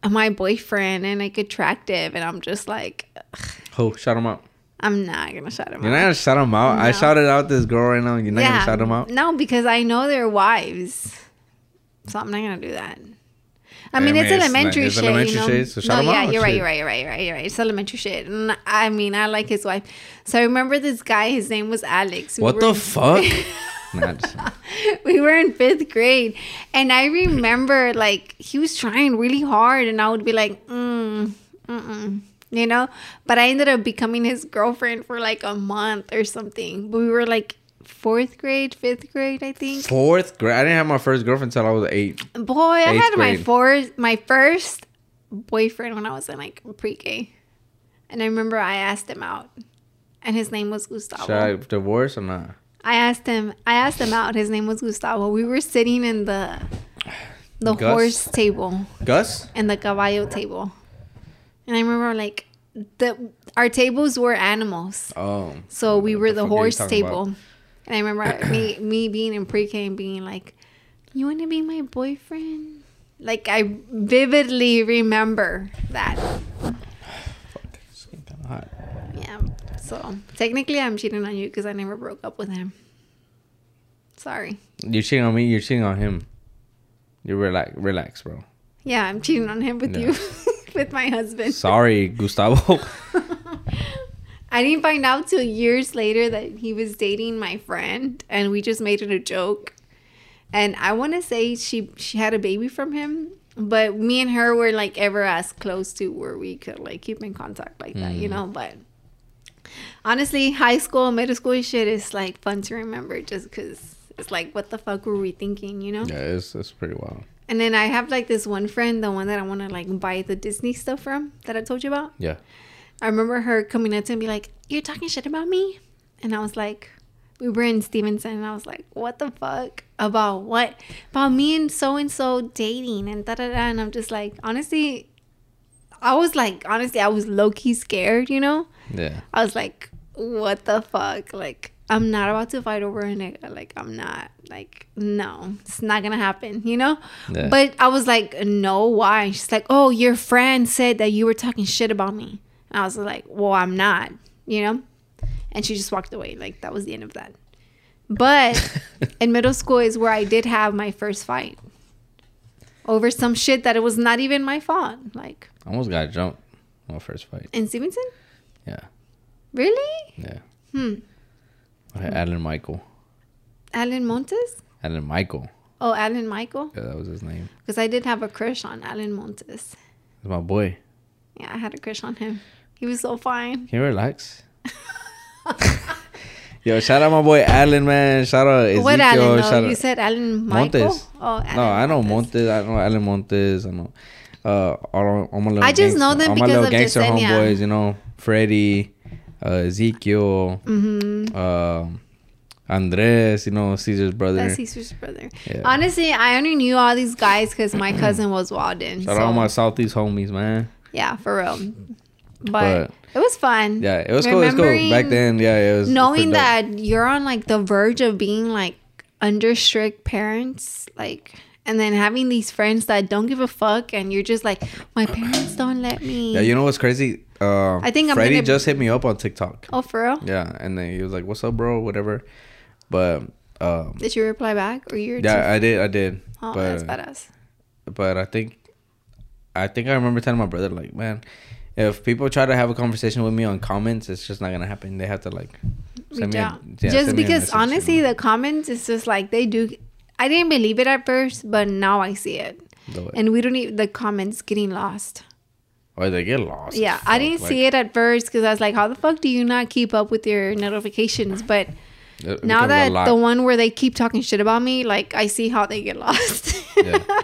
my boyfriend and like attractive, and I'm just like, ugh. Oh, shout him out. I'm not gonna shout him out. You're not gonna shout him out? No. I shouted out this girl right now. You're not yeah, gonna shout him out? No, because I know their wives. So I'm not gonna do that. I mean, I mean it's, it's elementary like, it's shit. Elementary you know? shit so shout no, him yeah, out you're right, you're right, you're right, you're right, you're right. It's elementary shit. And I mean, I like his wife. So I remember this guy, his name was Alex. We what the in- fuck? We were in fifth grade. And I remember like he was trying really hard, and I would be like, mm, mm-mm. You know, but I ended up becoming his girlfriend for like a month or something. But we were like fourth grade, fifth grade, I think. Fourth grade. I didn't have my first girlfriend until I was eight. Boy, Eighth I had grade. my fourth, my first boyfriend when I was in like pre-K, and I remember I asked him out, and his name was Gustavo. Should I divorce or not? I asked him. I asked him out. His name was Gustavo. We were sitting in the the Gus? horse table. Gus? And the caballo table. And I remember like the our tables were animals. Oh. So we were the, the horse table. About? And I remember me me being in pre-K and being like, "You want to be my boyfriend?" Like I vividly remember that. Fuck, it's getting kind of hot. Yeah. So technically, I'm cheating on you because I never broke up with him. Sorry. You're cheating on me. You're cheating on him. You relax, relax, bro. Yeah, I'm cheating on him with yeah. you. With my husband. Sorry, Gustavo. I didn't find out till years later that he was dating my friend, and we just made it a joke. And I want to say she she had a baby from him, but me and her were like ever as close to where we could like keep in contact like that, mm. you know. But honestly, high school, middle school shit is like fun to remember just because it's like, what the fuck were we thinking, you know? Yeah, it's it's pretty wild. And then I have like this one friend, the one that I want to like buy the Disney stuff from that I told you about. Yeah. I remember her coming up to me and be like, "You're talking shit about me?" And I was like, we were in Stevenson, and I was like, "What the fuck? About what? About me and so-and-so dating and da-da-da." And I'm just like, honestly, I was like, honestly, I was low-key scared, you know? Yeah. I was like, what the fuck? Like, I'm not about to fight over a nigga. Like, I'm not. Like, no. It's not going to happen, you know? Yeah. But I was like, no, why? She's like, "Oh, your friend said that you were talking shit about me." And I was like, well, I'm not, you know? And she just walked away. Like, that was the end of that. But in middle school is where I did have my first fight. Over some shit that it was not even my fault. Like, I almost got jumped my first fight. In Stevenson? Yeah. Really? Yeah. Hmm. Alan Michael. Alan Montes? Alan Michael. Oh, Alan Michael? Yeah, that was his name. Because I did have a crush on Alan Montes. He's my boy. Yeah, I had a crush on him. He was so fine. Can you relax? Yo, shout out my boy Alan, man. Shout out Ezekiel. What Alan? Shout out you said Alan Michael? Montes. Oh, Alan no, I know Montes. Montes. I know Alan Montes. I know uh, all, all my little I just gangster, know them all because my little of gangster Yesenia. Homeboys, you know, Freddie. Uh, Ezekiel, mm-hmm. um, Andres, you know, Caesar's brother. That's Caesar's brother. Yeah. Honestly, I only knew all these guys because my cousin was wild in. Shout so. out all my Southeast homies, man. Yeah, for real. But, but it was fun. Yeah, it was cool. It was cool. Back then, yeah, it was. Knowing that you're on like the verge of being like under strict parents, like. And then having these friends that don't give a fuck, and you're just like, my parents don't let me. Yeah, you know what's crazy? Uh, I think Freddie gonna... just hit me up on TikTok. Oh, for real? Yeah, and then he was like, "What's up, bro?" Whatever. But um, did you reply back, or you? Yeah, too... I did. I did. Oh, but, that's badass. But I think, I think I remember telling my brother, like, man, if people try to have a conversation with me on comments, it's just not gonna happen. They have to like send me a, yeah, just send because me a message, honestly, you know? The comments is just like they do. I didn't believe it at first, but now I see it. And we don't need the comments getting lost. Oh, they get lost. Yeah, I didn't like, see it at first because I was like, how the fuck do you not keep up with your notifications? But it, now that the one where they keep talking shit about me, like, I see how they get lost. Yeah.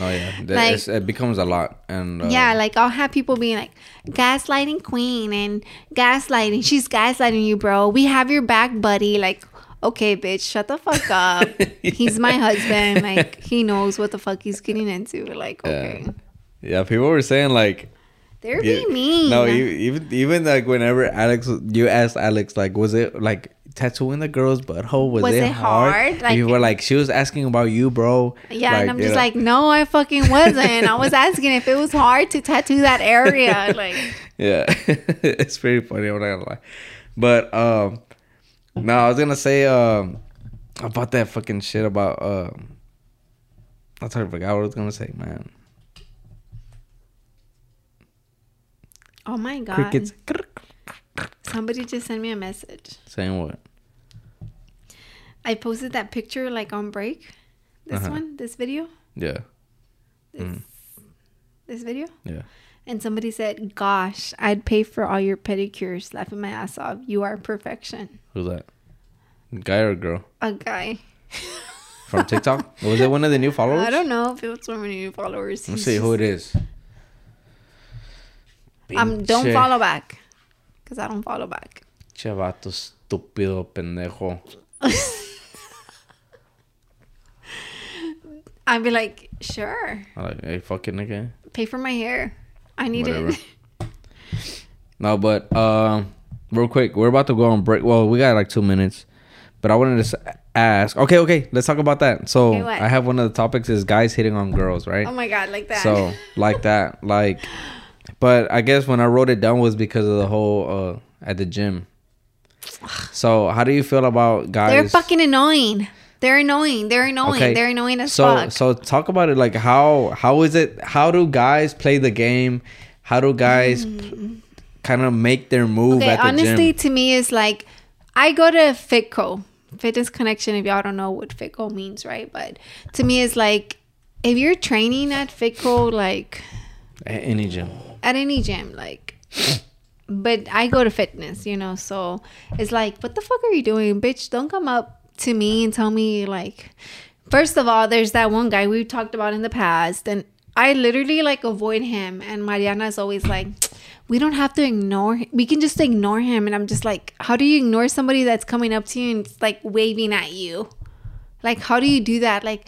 No, yeah, like, it's, it becomes a lot, and uh, yeah, like I'll have people being like, "Gaslighting queen," and gaslighting. She's gaslighting you, bro. We have your back, buddy. Like, okay, bitch, shut the fuck up. Yeah. He's my husband. Like, he knows what the fuck he's getting into. Like, okay. Yeah, yeah, people were saying like, they're being you, mean. No, you, even even like whenever Alex, you asked Alex, like, was it like tattooing the girl's butthole, was, was it, it hard? hard? Like, you were like, she was asking about you, bro. Yeah, like, and I'm just know. like, no, I fucking wasn't. I was asking if it was hard to tattoo that area. Like, yeah, it's pretty funny. I'm not gonna lie, but um, no, I was gonna say um about that fucking shit about um, I totally forgot what I was gonna say, man. Oh my god! Crickets. Somebody just sent me a message. Saying what? I posted that picture like on break. This uh-huh. one? This video? Yeah. This, mm. this video? Yeah. And somebody said, gosh, I'd pay for all your pedicures. Laughing my ass off. You are perfection. Who's that? Guy or girl? A guy. From TikTok? Was it one of the new followers? I don't know if it was one of the new followers. Let's see who it is. Um, don't che. follow back. Because I don't follow back. Che vato estúpido pendejo. I'd be like, sure. I'm like, hey, fucking nigga. Pay for my hair. I need Whatever. it. No, but uh, real quick, we're about to go on break. Well, we got like two minutes. But I wanted to ask. Okay, okay. Let's talk about that. So hey, I have one of the topics is guys hitting on girls, right? Oh my God, like that. So like that. Like... But I guess when I wrote it down was because of the whole uh, at the gym. So how do you feel about guys? They're fucking annoying. They're annoying. They're annoying. Okay. They're annoying as so, fuck. So talk about it. Like how how is it? How do guys play the game? How do guys mm. kind of make their move okay, at the honestly, gym? Honestly, to me, it's like I go to Fitco, Fitness Connection. If y'all don't know what Fitco means, right? But to me, it's like if you're training at Fitco, like at any gym. At any gym, like, but I go to fitness, you know, so it's like, what the fuck are you doing, bitch? Don't come up to me and tell me, like, first of all, there's that one guy we've talked about in the past, and I literally, like, avoid him, and Mariana's always like, we don't have to ignore him. We can just ignore him, and I'm just like, how do you ignore somebody that's coming up to you and, like, waving at you? Like, how do you do that? Like...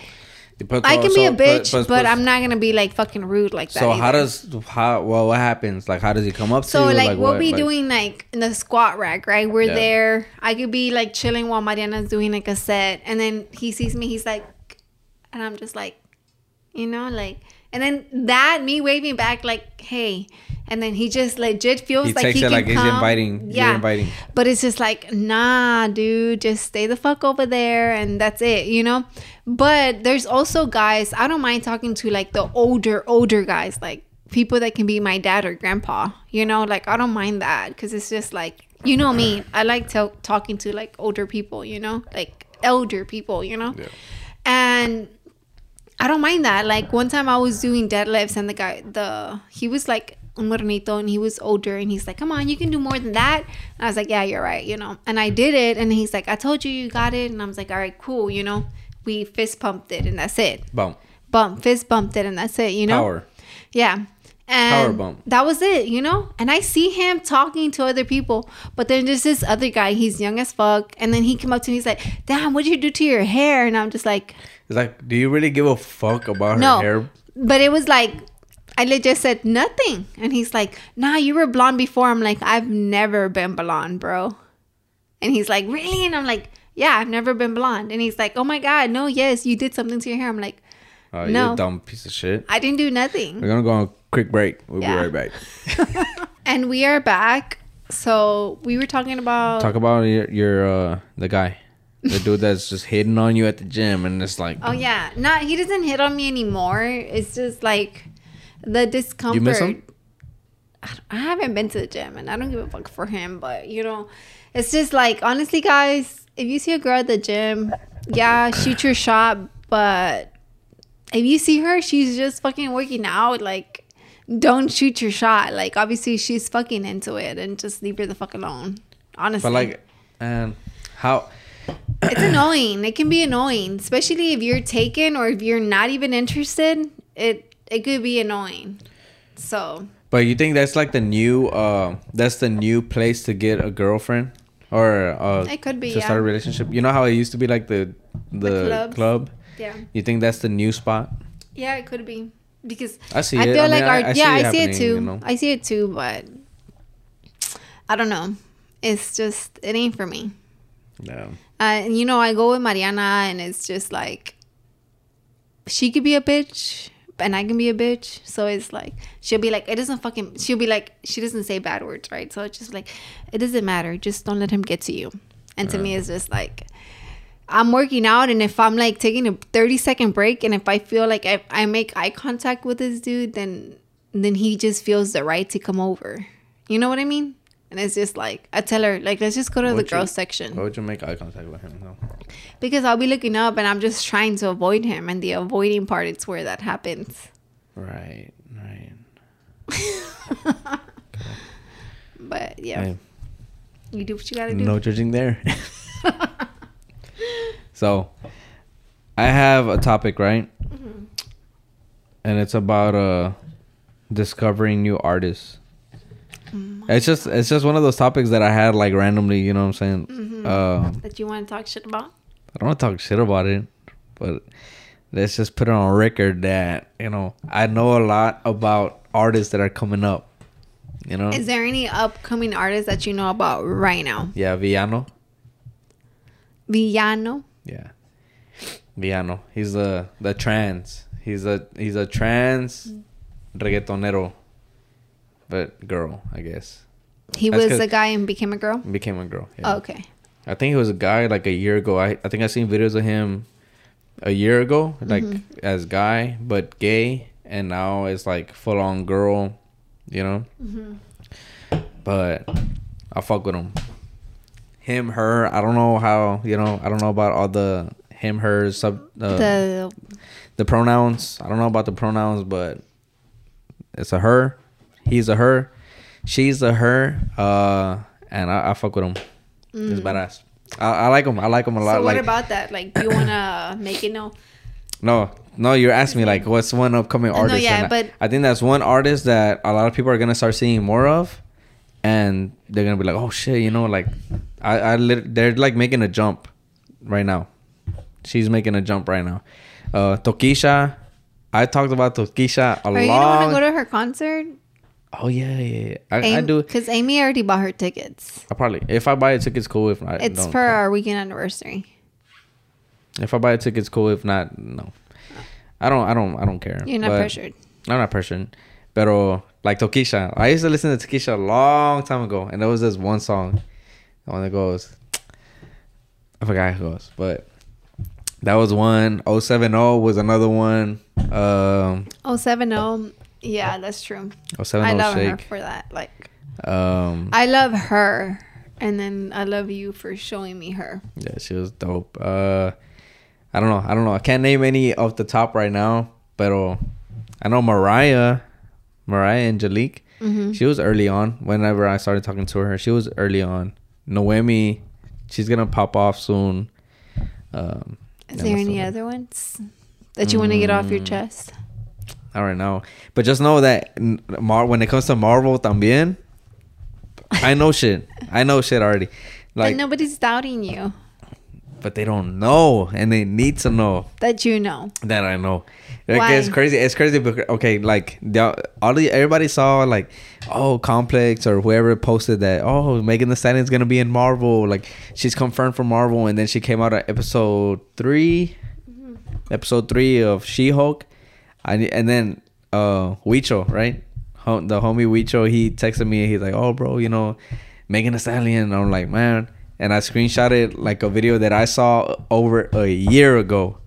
But I can also, be a bitch, but, but, but I'm not going to be, like, fucking rude like that. So either. how does, how, well, what happens? Like, how does he come up so to you? So, like, like, we'll what, be like, doing, like, in the squat rack, right? We're yeah. there. I could be, like, chilling while Mariana's doing, like, a set. And then he sees me. He's like, and I'm just like, you know, like. And then that, me waving back, like, hey. And then he just legit feels he like takes he it can like come. He's inviting. Yeah. You're inviting. But it's just like, nah, dude, just stay the fuck over there. And that's it, you know? But there's also guys, I don't mind talking to like the older, older guys. Like people that can be my dad or grandpa, you know? Like I don't mind that because it's just like, you know me. I like to- talking to like older people, you know? Like elder people, you know? Yeah. And... I don't mind that. Like one time I was doing deadlifts and the guy, the he was like un morenito and he was older and he's like, come on, you can do more than that. And I was like, yeah, you're right, you know. And I did it and he's like, I told you you got it. And I was like, all right, cool, you know. We fist pumped it and that's it. Bump. Bump. Fist bumped it and that's it, you know. Power. Yeah. And power bump. That was it, you know. And I see him talking to other people, but then there's this other guy. He's young as fuck, and then he came up to me. He's like, "Damn, what did you do to your hair?" And I'm just like, "It's like, do you really give a fuck about no, her hair?" But it was like, I legit said nothing, and he's like, "Nah, you were blonde before." I'm like, "I've never been blonde, bro." And he's like, "Really?" And I'm like, "Yeah, I've never been blonde." And he's like, "Oh my god, no, yes, you did something to your hair." I'm like, "Oh, no, you dumb piece of shit." I didn't do nothing. We're gonna go on. Quick break. We'll yeah. be right back. And we are back. So we were talking about talk about your, your uh the guy, the dude that's just hitting on you at the gym, and it's like oh yeah, no, he doesn't hit on me anymore. It's just like the discomfort. You miss him? I, I haven't been to the gym, and I don't give a fuck for him. But you know, it's just like honestly, guys, if you see a girl at the gym, yeah, shoot your shot. But if you see her, she's just fucking working out, like. Don't shoot your shot. Like, obviously, she's fucking into it, and just leave her the fuck alone. Honestly, but like, um, how? It's annoying. It can be annoying, especially if you're taken or if you're not even interested. it it could be annoying. So. But you think that's like the new uh that's the new place to get a girlfriend or uh it could be to yeah. start a relationship. You know how it used to be like the the, the club. Yeah. You think that's the new spot? Yeah, it could be. Because I see I feel it. I like mean, our I, I yeah, I see it too. You know? I see it too, but I don't know. It's just it ain't for me. No. Uh, and you know, I go with Mariana, and it's just like she could be a bitch, and I can be a bitch. So it's like she'll be like, it doesn't fucking. She'll be like, she doesn't say bad words, right? So it's just like, it doesn't matter. Just don't let him get to you. And yeah. to me, it's just like. I'm working out, and if I'm like taking a thirty second break, and if I feel like I, I make eye contact with this dude, then then he just feels the right to come over. You know what I mean? And it's just like I tell her, like, let's just go to what the girls section. Why would you make eye contact with him? No. Because I'll be looking up, and I'm just trying to avoid him, and the avoiding part is where that happens. Right, right. Okay. But yeah, I mean, you do what you gotta do. No judging there. So, I have a topic, right? Mm-hmm. And it's about uh, discovering new artists. Mm-hmm. It's just it's just one of those topics that I had like randomly, you know what I'm saying? Mm-hmm. uh, that you want to talk shit about? I don't want to talk shit about it, but let's just put it on record that, you know, I know a lot about artists that are coming up, you know? Is there any upcoming artists that you know about right now? Yeah, Villano. Villano? Yeah, Villano. He's a the trans. He's a he's a trans reggaetonero, but girl, I guess. He That's was a guy and became a girl. Became a girl. Yeah. Oh, okay. I think he was a guy like a year ago. I I think I seen videos of him a year ago, like mm-hmm. as guy but gay, and now it's like full on girl, you know. Mm-hmm. But I fuck with him. Him, her, I don't know how, you know, I don't know about all the him, her, sub, uh, the, the pronouns. I don't know about the pronouns, but it's a her, he's a her, she's a her, uh, and I, I fuck with him. Mm. He's badass. I, I like him. I like him a lot. So what like, about that? Like, do you want to make it known? No, no, you're asking me, like, what's one upcoming artist? No, yeah, but I, I think that's one artist that a lot of people are going to start seeing more of. And they're gonna be like, oh shit, you know, like, I, I, lit- they're like making a jump right now. She's making a jump right now. Uh, Tokisha, I talked about Tokisha a lot. Are long... you gonna want to go to her concert? Oh yeah, yeah, yeah. I, Amy, I do. Because Amy already bought her tickets. I probably, if I buy a ticket, it's cool. If not, it's for our weekend anniversary. If I buy a ticket, it's cool. If not, no. I don't, I don't, I don't care. You're not but pressured. I'm not pressured, pero. Like Tokisha. I used to listen to Tokisha a long time ago. And there was this one song. The one that goes... I forgot who it goes. But that was one. oh seven oh was another one. Um, oh seven oh. Yeah, that's true. oh seven oh I love Shake. Her for that. Like, um, I love her. And then I love you for showing me her. Yeah, she was dope. Uh, I don't know. I don't know. I can't name any off the top right now. Pero I know Mariah... Mariah Angelique, mm-hmm. she was early on. Whenever I started talking to her, she was early on. Noemi, she's gonna pop off soon. Um, Is there any soon. other ones that you mm. want to get off your chest? All right, now, but just know that Mar- when it comes to Marvel, también, I know shit. I know shit already. Like, but nobody's doubting you. But they don't know, and they need to know that you know that I know. Like, why? It's crazy. It's crazy. Because, okay, like all the everybody saw like, oh, Complex or whoever posted that. Oh, Megan Thee Stallion's gonna be in Marvel. Like she's confirmed for Marvel, and then she came out at episode three, mm-hmm. episode three of She-Hulk, and and then uh, Weecho, right? Hom- the homie Weecho, he texted me. He's like, oh, bro, you know, Megan Thee Stallion. And I'm like, man. And I screenshotted like a video that I saw over a year ago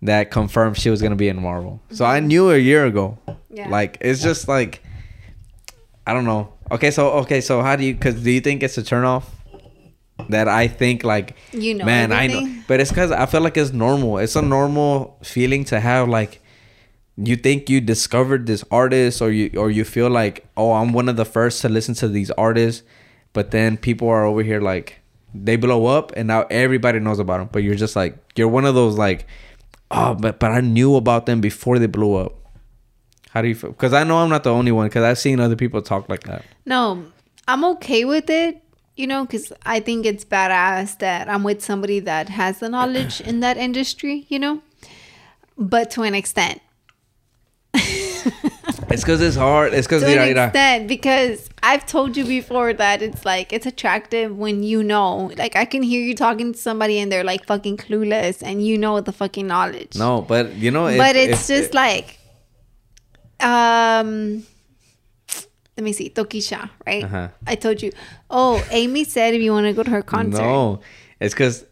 that confirmed she was going to be in Marvel. Mm-hmm. So I knew a year ago. Yeah. Like, it's just like, I don't know. Okay, so, okay, so how do you, because do you think it's a turnoff that I think like, you know, man, everything? I know. But it's because I feel like it's normal. It's a normal feeling to have like, you think you discovered this artist or you or you feel like, oh, I'm one of the first to listen to these artists. But then people are over here like, they blow up and now everybody knows about them. But you're just like, you're one of those like, oh, but, but I knew about them before they blew up. How do you feel? Because I know I'm not the only one, because I've seen other people talk like that. No, I'm okay with it, you know, because I think it's badass that I'm with somebody that has the knowledge in that industry, you know, but to an extent. It's because it's hard. It's because to an extent, because I've told you before that it's like, it's attractive when you know. Like, I can hear you talking to somebody and they're like fucking clueless and you know the fucking knowledge. No, but you know, but if, it's if, just if, like, um, let me see, Tokisha, right? Uh-huh. I told you, oh, Amy said if you want to go to her concert. No, it's because,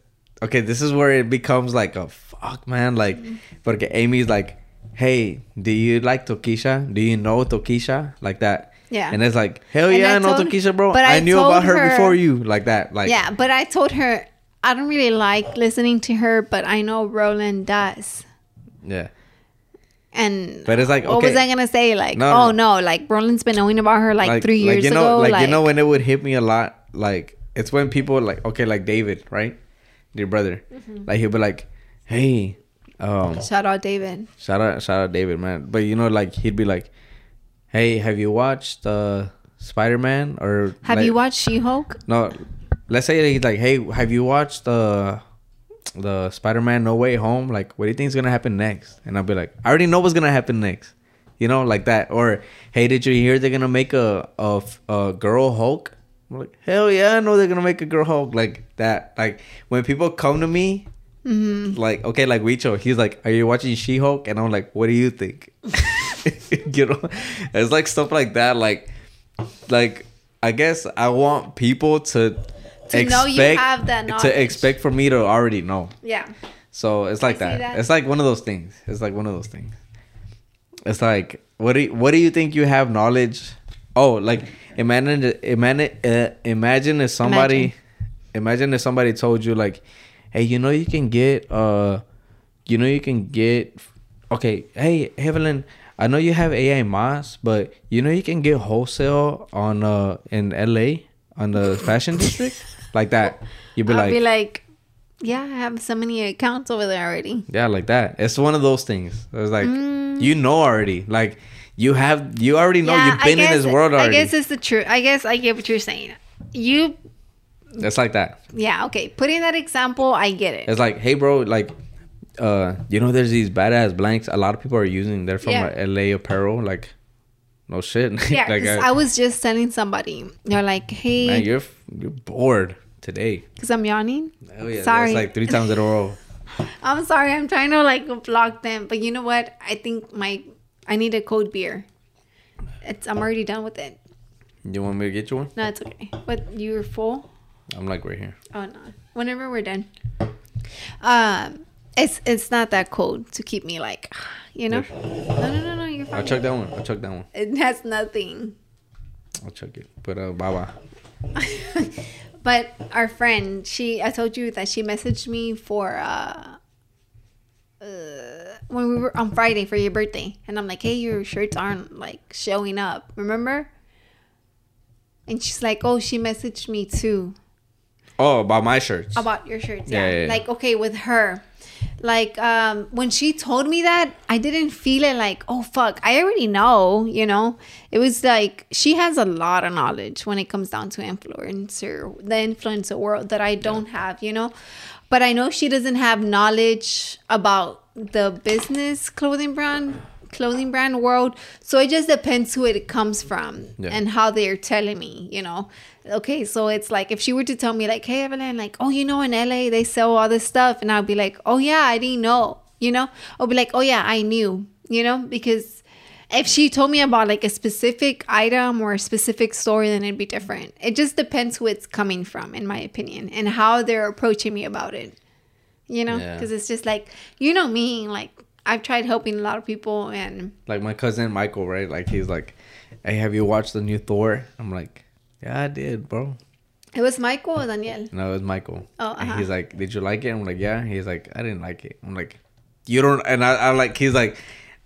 okay, this is where it becomes like a fuck, man. Like, mm-hmm. Porque Amy's like, hey, do you like Tokisha? Do you know Tokisha? Like that. Yeah. And it's like, hell yeah, I, I know told, Tokisha, bro. But I, I knew about her, her before you. Like that. Like, yeah, but I told her, I don't really like listening to her, but I know Roland does. Yeah. And but it's like, okay, what was I going to say? Like, no, oh, no. no, like Roland's been knowing about her like, like three years like, you know, ago. Like, like, you know when it would hit me a lot? Like, it's when people like, okay, like David, right? Your brother. Mm-hmm. Like, he'll be like, hey. Um, shout out David. Shout out, shout out David, man. But you know, like he'd be like, "Hey, have you watched uh, Spider-Man or have like, you watched She-Hulk?" No, let's say he's like, "Hey, have you watched the uh, the Spider-Man No Way Home? Like, what do you think is gonna happen next?" And I'll be like, "I already know what's gonna happen next," you know, like that. Or, "Hey, did you hear they're gonna make a a, a girl Hulk?" I'm like, "Hell yeah, I know they're gonna make a girl Hulk," like that. Like when people come to me. Mm-hmm. Like, okay, like Weecho, he's like, "Are you watching She-Hulk?" And I'm like, "What do you think?" You know, it's like stuff like that. Like, like I guess I want people to to expect, know you have that knowledge. To expect for me to already know. Yeah. So it's like that. that. It's like one of those things. It's like one of those things. It's like, what do you, what do you think you have knowledge? Oh, like imagine imagine uh, imagine if somebody imagine. imagine if somebody told you like. Hey, you know you can get, uh, you know you can get, okay, hey, Evelyn, I know you have A I Moss, but you know you can get wholesale on uh in L A on the fashion district? Like that. You'd be I'll like, be like, yeah, I have so many accounts over there already. Yeah, like that. It's one of those things. It's like, mm. you know already. Like, you have, you already know yeah, you've been guess, in this world already. I guess it's the truth. I guess I get what you're saying. You... It's like that. Yeah, okay. Putting that example, I get it. It's like, hey, bro, like, uh, you know, there's these badass blanks. A lot of people are using. They're from yeah. like L A apparel. Like, no shit. Yeah, like I, I was just telling somebody. They're like, hey. Man, you're you're bored today. Because I'm yawning. Oh yeah, sorry. That's like three times in a row. I'm sorry. I'm trying to like block them, but you know what? I think my I need a cold beer. It's I'm already done with it. You want me to get you one? No, it's okay. But you're full. I'm like right here. Oh no! Whenever we're done, um, it's it's not that cold to keep me like, you know. No, no, no, no. You're fine. I'll chuck that one. I'll chuck that one. It has nothing. I'll chuck it. But uh, bye bye. But our friend, she, I told you that she messaged me for uh, uh, when we were on Friday for your birthday, and I'm like, hey, your shirts aren't like showing up. Remember? And she's like, oh, she messaged me too. Oh, about my shirts. About your shirts, yeah. yeah, yeah, yeah. Like, okay, with her. Like, um, when she told me that, I didn't feel it like, oh, fuck. I already know, you know. It was like, she has a lot of knowledge when it comes down to influencer, the influencer world that I don't yeah. have, you know. But I know she doesn't have knowledge about the business clothing brand. clothing brand world, so it just depends who it comes from yeah. and how they're telling me, you know. Okay, so it's like if she were to tell me like, hey Evelyn, like, oh, you know, in L A they sell all this stuff, and I'll be like, oh yeah, I didn't know, you know. I'll be like, oh yeah, I knew, you know, because if she told me about like a specific item or a specific story, then it'd be different. It just depends who it's coming from, in my opinion, and how they're approaching me about it, you know, because yeah. it's just like, you know me, like I've tried helping a lot of people, and like my cousin Michael, right? Like he's like, "Hey, have you watched the new Thor?" I'm like, "Yeah, I did, bro." It was Michael or Daniel? No, it was Michael. Oh, uh-huh. And he's like, "Did you like it?" I'm like, "Yeah." He's like, "I didn't like it." I'm like, "You don't?" And I, I'm like, he's like,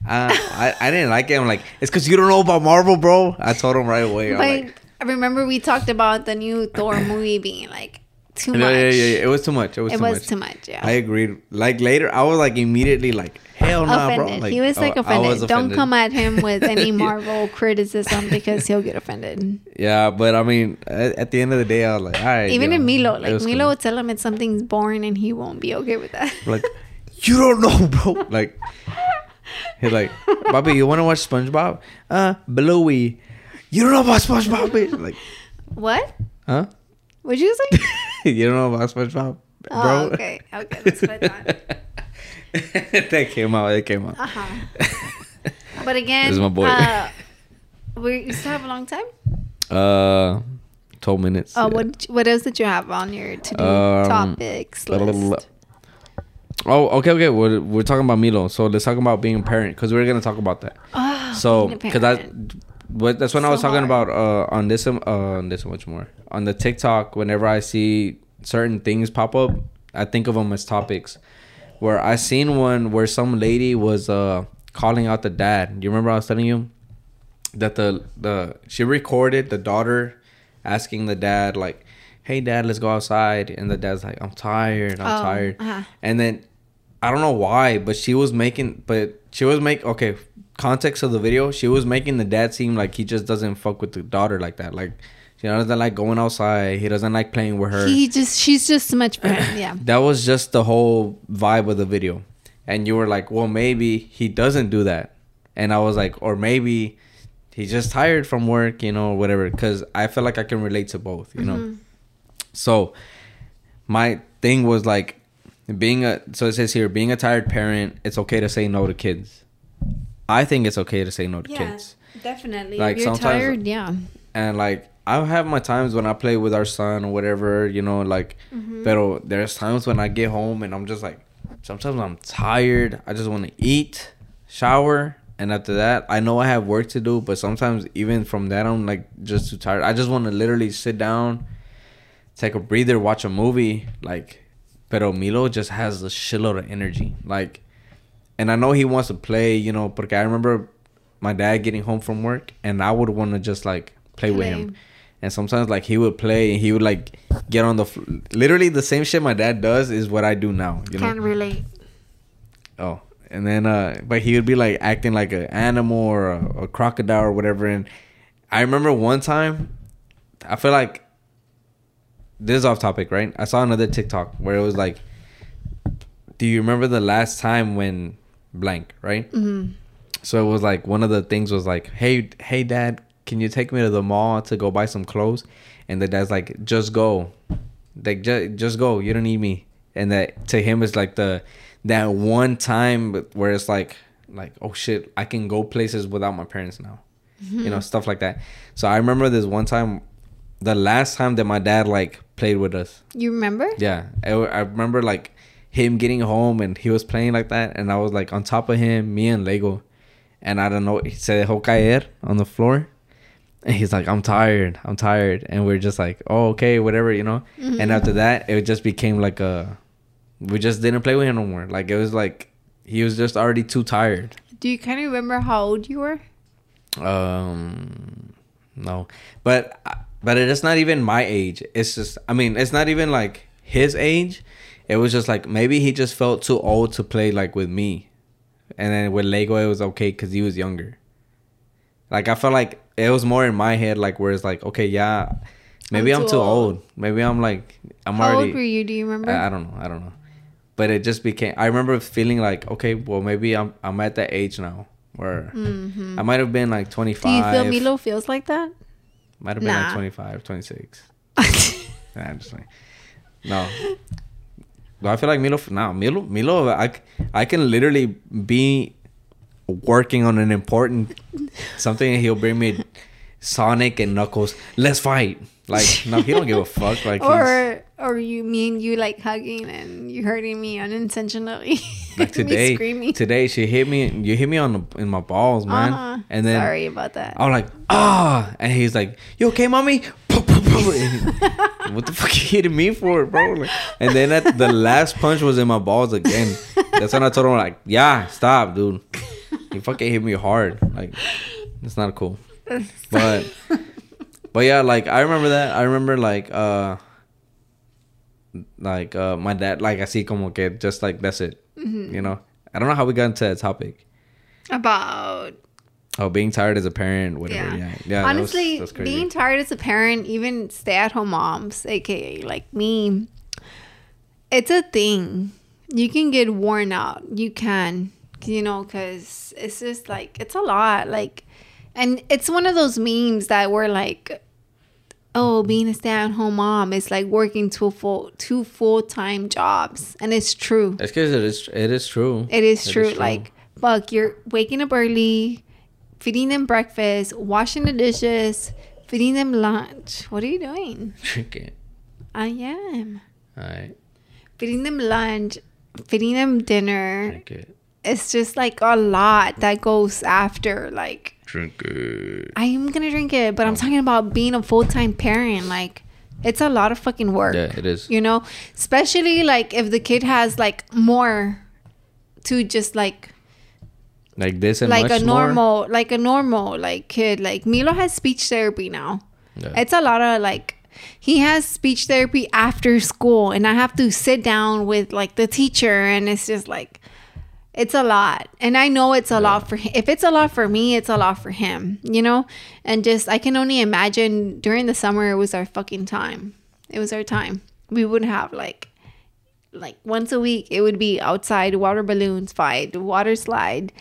uh, I, "I didn't like it." I'm like, "It's because you don't know about Marvel, bro." I told him right away. But I'm like, I remember we talked about the new Thor movie being like. too much. Yeah, yeah, yeah. It was too much. It was, it too, was much. too much. Yeah. I agreed. Like later, I was like immediately like, hell no, nah, bro. Like, he was like oh, offended. Was offended. Don't come at him with any Marvel criticism because he'll get offended. Yeah, but I mean, at, at the end of the day, I was like, all right. Even in Milo, like Milo cool. would tell him it's something's boring and he won't be okay with that. Like, you don't know, bro. Like, he's like, Bobby, you want to watch SpongeBob? Uh, Bluey. You don't know about SpongeBob, bitch. Like, what? Huh? What'd you say? You don't know about SpongeBob, bro. Oh, okay, okay, that's what I thought. That came out. That came out. Uh huh. But again, this is my boy. Uh, we you still have a long time. Uh, twelve minutes. Oh, yeah. what what else did you have on your to do um, topics list? Blah, blah, blah. Oh, okay, okay. We're we're talking about Milo, so let's talk about being a parent because we're gonna talk about that. Oh, so because I. But that's when so I was talking hard. about uh, on this um, uh, on this much more on the TikTok. Whenever I see certain things pop up, I think of them as topics. Where I seen one where some lady was uh, calling out the dad. You remember I was telling you that the the she recorded the daughter asking the dad like, "Hey dad, let's go outside," and the dad's like, "I'm tired, I'm oh, tired," uh-huh. and then I don't know why, but she was making, but she was make okay. Context of the video, she was making the dad seem like he just doesn't fuck with the daughter like that. Like she doesn't like going outside. He doesn't like playing with her. He just she's just too much for him. Yeah. That was just the whole vibe of the video. And you were like, well, maybe he doesn't do that. And I was like, or maybe he's just tired from work, you know, whatever. Because I feel like I can relate to both, you mm-hmm. know. So my thing was like being a so it says here being a tired parent, it's okay to say no to kids. I think it's okay to say no to yeah, kids. Definitely. Like if you're tired, yeah. And like I have my times when I play with our son or whatever, you know, like mm-hmm. but there's times when I get home and I'm just like sometimes I'm tired. I just want to eat, shower, and after that, I know I have work to do, but sometimes even from that I'm like just too tired. I just want to literally sit down, take a breather, watch a movie, like pero Milo just has a shitload of energy. Like and I know he wants to play, you know, porque I remember my dad getting home from work and I would want to just like play, play with him. And sometimes like he would play and he would like get on the floor. Literally the same shit my dad does is what I do now. You Can't know? relate. Oh, and then, uh, but he would be like acting like an animal or a, a crocodile or whatever. And I remember one time, I feel like this is off topic, right? I saw another TikTok where it was like, do you remember the last time when... blank right mm-hmm. so it was like one of the things was like hey hey dad, can you take me to the mall to go buy some clothes? And the dad's like, just go, like just just go, you don't need me. And that to him is like the that one time where it's like like oh shit, I can go places without my parents now. Mm-hmm. You know, stuff like that. So I remember this one time, the last time that my dad like played with us. You remember? Yeah, I, I remember like him getting home and he was playing like that and I was like on top of him, me and Lego, and I don't know, he said dejó caer on the floor and he's like, I'm tired, I'm tired, and we're just like, oh okay, whatever, you know. Mm-hmm. And after that it just became like a we just didn't play with him no more. Like it was like he was just already too tired. Do you kind of remember how old you were? Um no, but but it's not even my age. It's just I mean it's not even like his age. It was just like maybe he just felt too old to play like with me, and then with Lego it was okay because he was younger. Like I felt like it was more in my head, like where it's like okay, yeah, maybe I'm, I'm too, too old. old. Maybe I'm like I'm How already. How old were you? Do you remember? I, I don't know. I don't know. But it just became. I remember feeling like okay, well maybe I'm I'm at that age now where mm-hmm. I might have been like twenty-five. Do you feel Milo feels like that? Might have been nah. like twenty-five, twenty-six. Nah, I'm just like no. I feel like Milo, now nah, Milo, Milo, I, I can literally be working on an important something and he'll bring me Sonic and Knuckles. Let's fight! Like, no, he don't give a fuck. Like, or, or you mean you like hugging and you hurting me unintentionally? Like today, screaming. Today she hit me. You hit me on the, in my balls, man. Uh-huh. And then sorry about that. I'm like ah, and he's like, "You okay, mommy?" What the fuck you hitting me for, bro? Like, and then at the last punch was in my balls again. That's when I told him like, yeah, stop, dude. You fucking hit me hard. Like, it's not cool. But but yeah, like I remember that. I remember like uh like uh, my dad, like así como que just like that's it. Mm-hmm. You know, I don't know how we got into that topic about oh being tired as a parent, whatever. Yeah, yeah, yeah honestly, that was, that was being tired as a parent, even stay-at-home moms, aka like me, it's a thing. You can get worn out. You can, you know, because it's just like it's a lot. Like, and it's one of those memes that were like, oh, being a stay-at-home mom is like working two full two full-time jobs, and it's true. It's because it is it is true. It is it true. Is true. Like, fuck, you're waking up early, feeding them breakfast, washing the dishes, feeding them lunch. What are you doing? Drinking. I am. All right. Feeding them lunch, feeding them dinner. Drink it. It's just like a lot that goes after, like. Drink it. I am gonna drink it, but I'm talking about being a full-time parent. Like, it's a lot of fucking work. Yeah, it is. You know, especially like if the kid has like more to just like like this and like a normal more? like a normal like kid. Like Milo has speech therapy now. Yeah. It's a lot of like he has speech therapy after school, and I have to sit down with like the teacher, and it's just like. It's a lot. And I know it's a yeah. lot for him. If it's a lot for me, it's a lot for him, you know? And just, I can only imagine during the summer, it was our fucking time. It was our time. We would have like, like once a week, it would be outside, water balloons fight, water slide.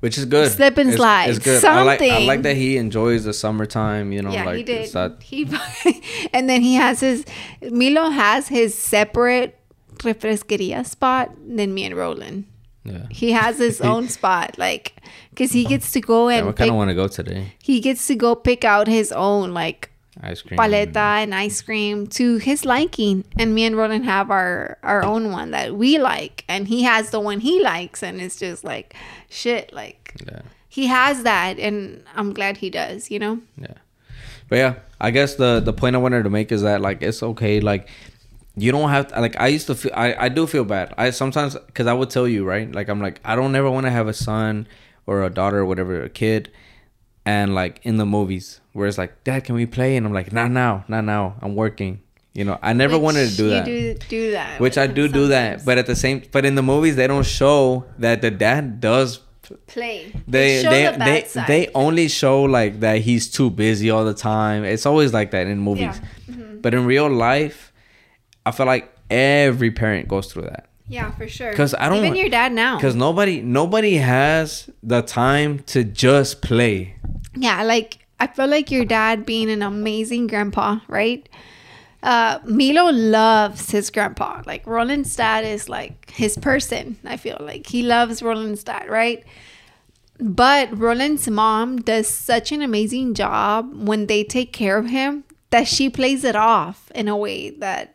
Which is good. Slip and slide. It's, it's good. Something. I like, I like that he enjoys the summertime, you know? Yeah, like, he did. That... He, and then he has his, Milo has his separate refresqueria spot than me and Roland. Yeah. He has his own spot, like, because he gets to go and. Yeah, I kind of want to go today. He gets to go pick out his own, like, ice cream paleta and ice cream to his liking, and me and Roland have our our own one that we like, and he has the one he likes, and it's just like, shit, like, yeah. He has that, and I'm glad he does, you know. Yeah, but yeah, I guess the the point I wanted to make is that like it's okay, like. You don't have to, like, I used to feel, I, I do feel bad. I sometimes, because I would tell you, right? Like, I'm like, I don't ever want to have a son or a daughter or whatever, a kid. And, like, in the movies, where it's like, Dad, can we play? And I'm like, not now, not now. I'm working. You know, I never Which wanted to do that. You do, do that. Which I do sometimes. do that. But at the same, but in the movies, they don't show that the dad does play. They, they, show they, the bad they, side. They only show, like, that he's too busy all the time. It's always like that in movies. Yeah. Mm-hmm. But in real life, I feel like every parent goes through that. Yeah, for sure. Because I don't even your dad now. Because nobody, nobody has the time to just play. Yeah, like I feel like your dad being an amazing grandpa, right? Uh, Milo loves his grandpa. Like Roland's dad is like his person. I feel like he loves Roland's dad, right? But Roland's mom does such an amazing job when they take care of him that she plays it off in a way that.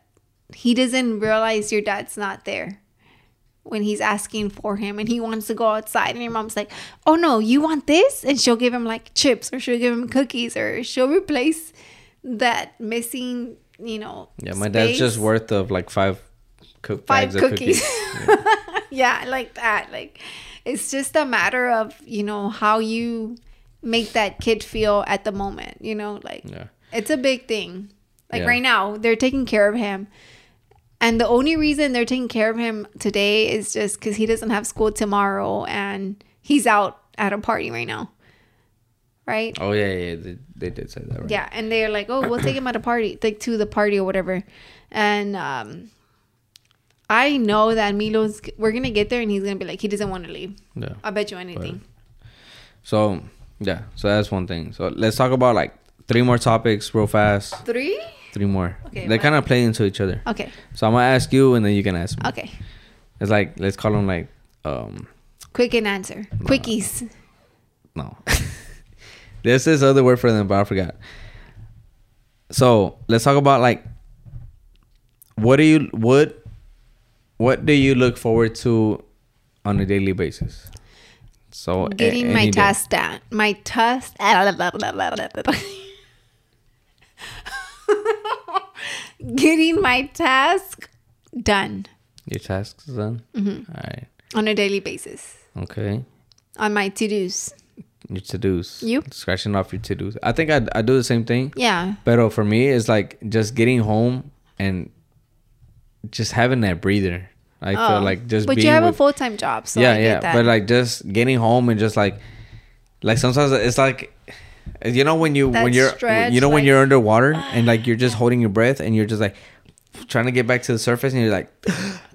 He doesn't realize your dad's not there when he's asking for him and he wants to go outside and your mom's like, oh no, you want this? And she'll give him like chips or she'll give him cookies or she'll replace that missing, you know, yeah, my space. Dad's just worth of like five cook five bags cookies. Of cookies. Yeah. Yeah, like that. Like it's just a matter of, you know, how you make that kid feel at the moment, you know, like yeah. It's a big thing. Like yeah. Right now, they're taking care of him. And the only reason they're taking care of him today is just because he doesn't have school tomorrow and he's out at a party right now. Right? Oh, yeah, yeah. They, they did say that, right? Yeah. And they're like, oh, we'll take him at a party, like to the party or whatever. And um, I know that Milo's, we're going to get there and he's going to be like, he doesn't want to leave. Yeah. I bet you anything. But, so, yeah. So that's one thing. So let's talk about like three more topics real fast. Three? Three more. Okay, they kind of play into each other. Okay. So I'm going to ask you and then you can ask me. Okay. It's like, let's call them like... Um, Quick and answer. No. Quickies. No. There's this other word for them, but I forgot. So let's talk about like... What do you... What, what do you look forward to on a daily basis? So... Getting a, my task down. My task... Getting my task done. Your tasks done? Mm-hmm. All right. On a daily basis. Okay. On my to-dos. Your to-dos. You? Scratching off your to-dos. I think I, I do the same thing. Yeah. But for me, it's like just getting home and just having that breather. I oh, feel like just. But being you have with, a full time job, so yeah, I get yeah. That. But like just getting home and just like, like sometimes it's like, you know when you that when you're stretch, you know like, when you're underwater and like you're just holding your breath and you're just like trying to get back to the surface and you're like.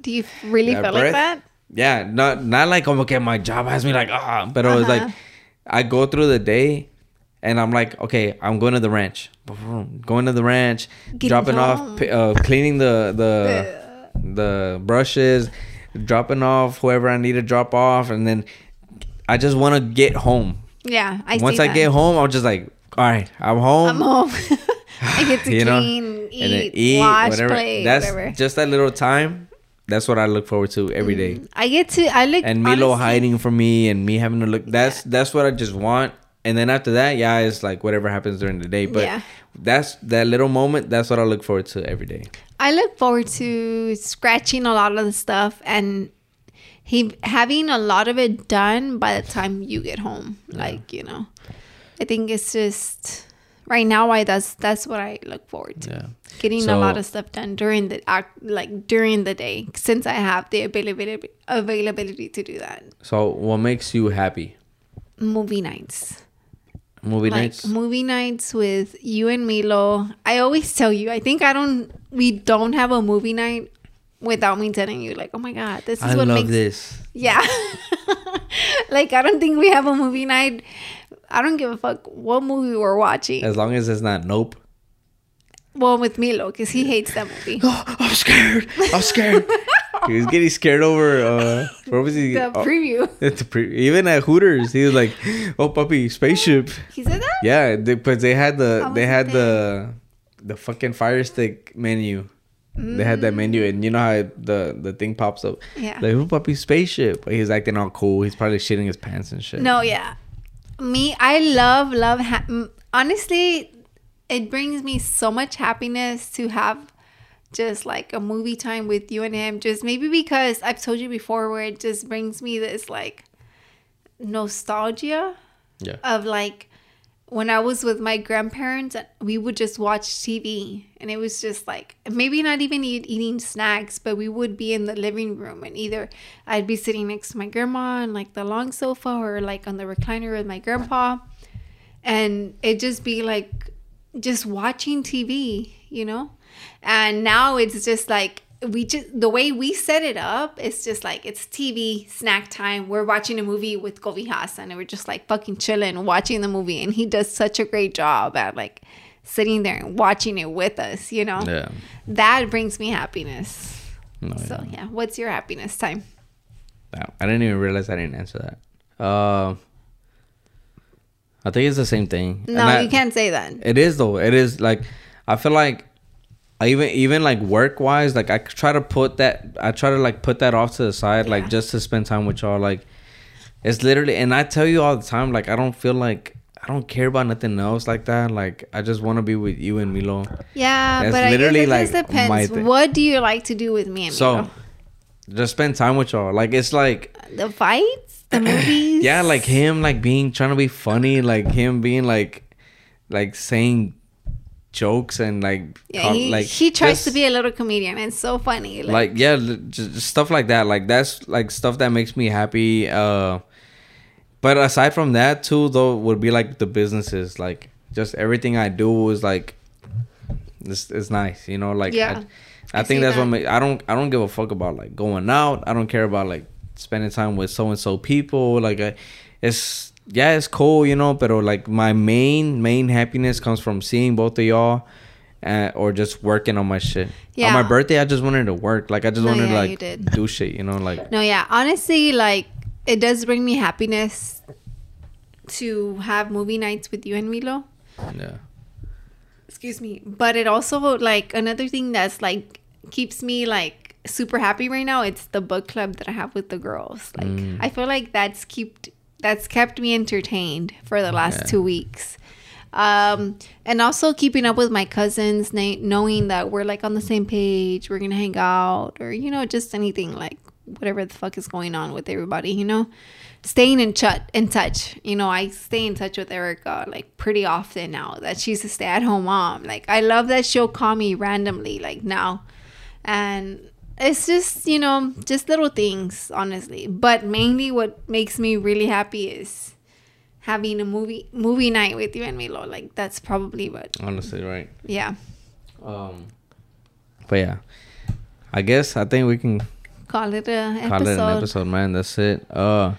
Do you really feel breath? Like that? Yeah, not not like oh, okay, my job has me like ah, but uh-huh. It was like I go through the day. And I'm like, okay, I'm going to the ranch. Going to the ranch, Getting dropping home. off, uh, cleaning the the the brushes, dropping off whoever I need to drop off, and then I just want to get home. Yeah, I. Once see I that. get home, I'm just like, all right, I'm home. I'm home. I get to you clean, know? eat, eat, wash, whatever. Play, that's whatever. Just that little time. That's what I look forward to every day. Mm, I get to I look and Milo honestly, hiding from me and me having to look. That's yeah. that's what I just want. And then after that, yeah, it's like whatever happens during the day. But yeah. that's that little moment. That's what I look forward to every day. I look forward to scratching a lot of the stuff and he having a lot of it done by the time you get home. Yeah. Like, you know, I think it's just right now. I that's that's what I look forward to. Yeah. Getting so, a lot of stuff done during the like during the day since I have the availability availability to do that. So what makes you happy? Movie nights. Movie like nights. Movie nights with you and Milo. I always tell you, I think I don't, we don't have a movie night without me telling you, like, oh my God, this is I what makes. I love this. Yeah. Like, I don't think we have a movie night. I don't give a fuck what movie we're watching. As long as it's not Nope. Well, with Milo, because he hates that movie. Oh, I'm scared. I'm scared. He was getting scared over, uh, what was he? The oh, preview. The pre- even at Hooters, he was like, oh, puppy, spaceship. He said that? Yeah, because they, they had the, they had the, the fucking fire stick menu. Mm. They had that menu, and you know how the, the thing pops up. Yeah. Like, oh, puppy, spaceship. But he's acting all cool. He's probably shitting his pants and shit. No, yeah. Me, I love, love, ha- honestly, it brings me so much happiness to have just like a movie time with you and him, just maybe because I've told you before where it just brings me this like nostalgia yeah. of like when I was with my grandparents, we would just watch T V and it was just like maybe not even eat, eating snacks, but we would be in the living room and either I'd be sitting next to my grandma on like the long sofa or like on the recliner with my grandpa, and it'd just be like just watching T V, you know? And now it's just like we just the way we set it up, it's just like it's T V snack time. We're watching a movie with Govi Hassan and we're just like fucking chilling watching the movie, and he does such a great job at like sitting there and watching it with us, you know? Yeah. That brings me happiness. No, so yeah. yeah, what's your happiness time? I didn't even realize I didn't answer that. Um uh, I think it's the same thing. No, I, you can't say that. It is though. It is like I feel like I even even like work wise, like I try to put that I try to like put that off to the side, yeah. like just to spend time with y'all. Like it's literally, and I tell you all the time, like I don't feel like I don't care about nothing else like that. Like I just want to be with you and Milo. Yeah, that's but literally I guess it like depends. My thing. What do you like to do with me and so, Milo? Just spend time with y'all. Like it's like the fights, the movies. Yeah, like him like being trying to be funny, like him being like like saying jokes and like yeah, com- he, like he tries to be a little comedian. It's so funny. Like, like yeah, just, just stuff like that. Like that's like stuff that makes me happy. Uh, but aside from that too, though, would be like the businesses. Like just everything I do is like it's it's nice, you know. Like yeah. I, I, I think that's that. what makes, I don't I don't give a fuck about like going out. I don't care about like spending time with so and so people. Like I, it's yeah, it's cool, you know. But like my main main happiness comes from seeing both of y'all, uh, or just working on my shit. Yeah. On my birthday, I just wanted to work. Like I just no, wanted yeah, to like do shit, you know. Like no, yeah. Honestly, like it does bring me happiness to have movie nights with you and Milo. Yeah. Excuse me, but it also like another thing that's like keeps me like super happy right now. It's the book club that I have with the girls. Like mm. I feel like that's kept that's kept me entertained for the last yeah. two weeks, um, and also keeping up with my cousins, na- knowing that we're like on the same page, we're gonna hang out, or you know just anything like whatever the fuck is going on with everybody, you know. Staying in, ch- in touch. You know, I stay in touch with Erica, like, pretty often now that she's a stay-at-home mom. Like, I love that she'll call me randomly, like, now. And it's just, you know, just little things, honestly. But mainly what makes me really happy is having a movie movie night with you and Milo. Like, that's probably what. Honestly, right. Yeah. Um, But, yeah. I guess I think we can call it an episode. Call it an episode, man. That's it. Uh,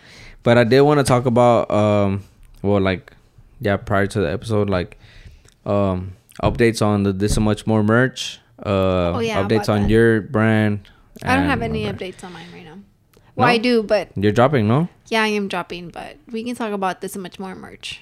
But I did want to talk about, um, well, like, yeah, prior to the episode, like, um, updates on the This and Much More merch. Uh, oh, yeah, updates on that. Your brand. I don't have any updates on mine right now. Well, no? I do, but you're dropping, no? Yeah, I am dropping, but we can talk about This and Much More merch.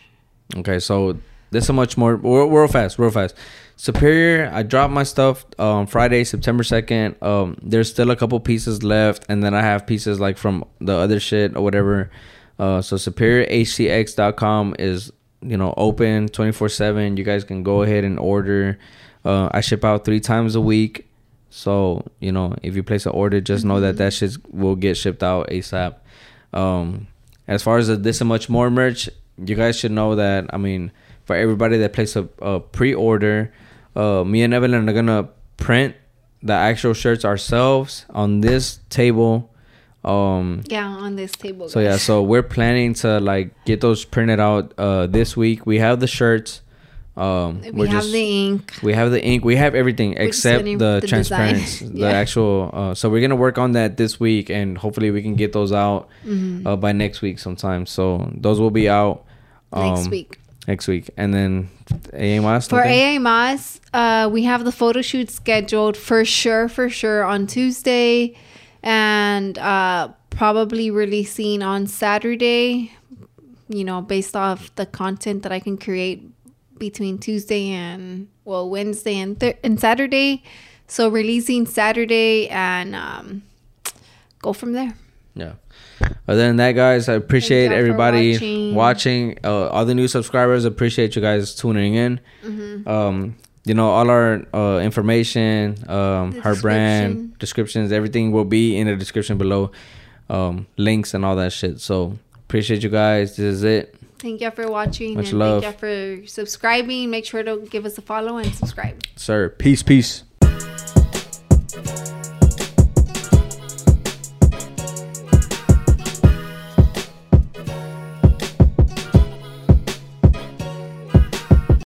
Okay, so This and Much More. Real fast, real fast. Superior, I dropped my stuff um, Friday, September second. Um, there's still a couple pieces left, and then I have pieces like from the other shit or whatever. Uh, so superior h c x dot com is, you know, open twenty-four seven. You guys can go ahead and order. Uh, I ship out three times a week. So, you know, if you place an order, just mm-hmm. know that that shit will get shipped out ASAP. Um, as far as the This and Much More merch, you guys should know that, I mean, for everybody that placed a, a pre-order, uh, me and Evelyn are going to print the actual shirts ourselves on this table. Um, yeah, on this table. So, guys. yeah, so we're planning to, like, get those printed out uh, this week. We have the shirts. Um, we we're have just, the ink. We have the ink. We have everything we're except the, the transparency, yeah. the actual. Uh, so we're gonna work on that this week, and hopefully we can get those out mm-hmm. uh, by next week sometime. So those will be out um, next week. Next week, and then A I Moss. For A I Moss, uh, we have the photo shoot scheduled for sure, for sure on Tuesday, and uh, probably releasing on Saturday. You know, based off the content that I can create. Between Tuesday and well Wednesday and th- and Saturday, so releasing Saturday and um go from there. Yeah. Other than that, guys, I appreciate everybody watching. watching. Uh, all the new subscribers, appreciate you guys tuning in. Mm-hmm. Um, you know, all our uh, information, um, the her brand descriptions, everything will be in the description below, um, links and all that shit. So appreciate you guys. This is it. Thank y'all for watching. Much and love. Thank y'all for subscribing. Make sure to give us a follow and subscribe. Sir, peace, peace.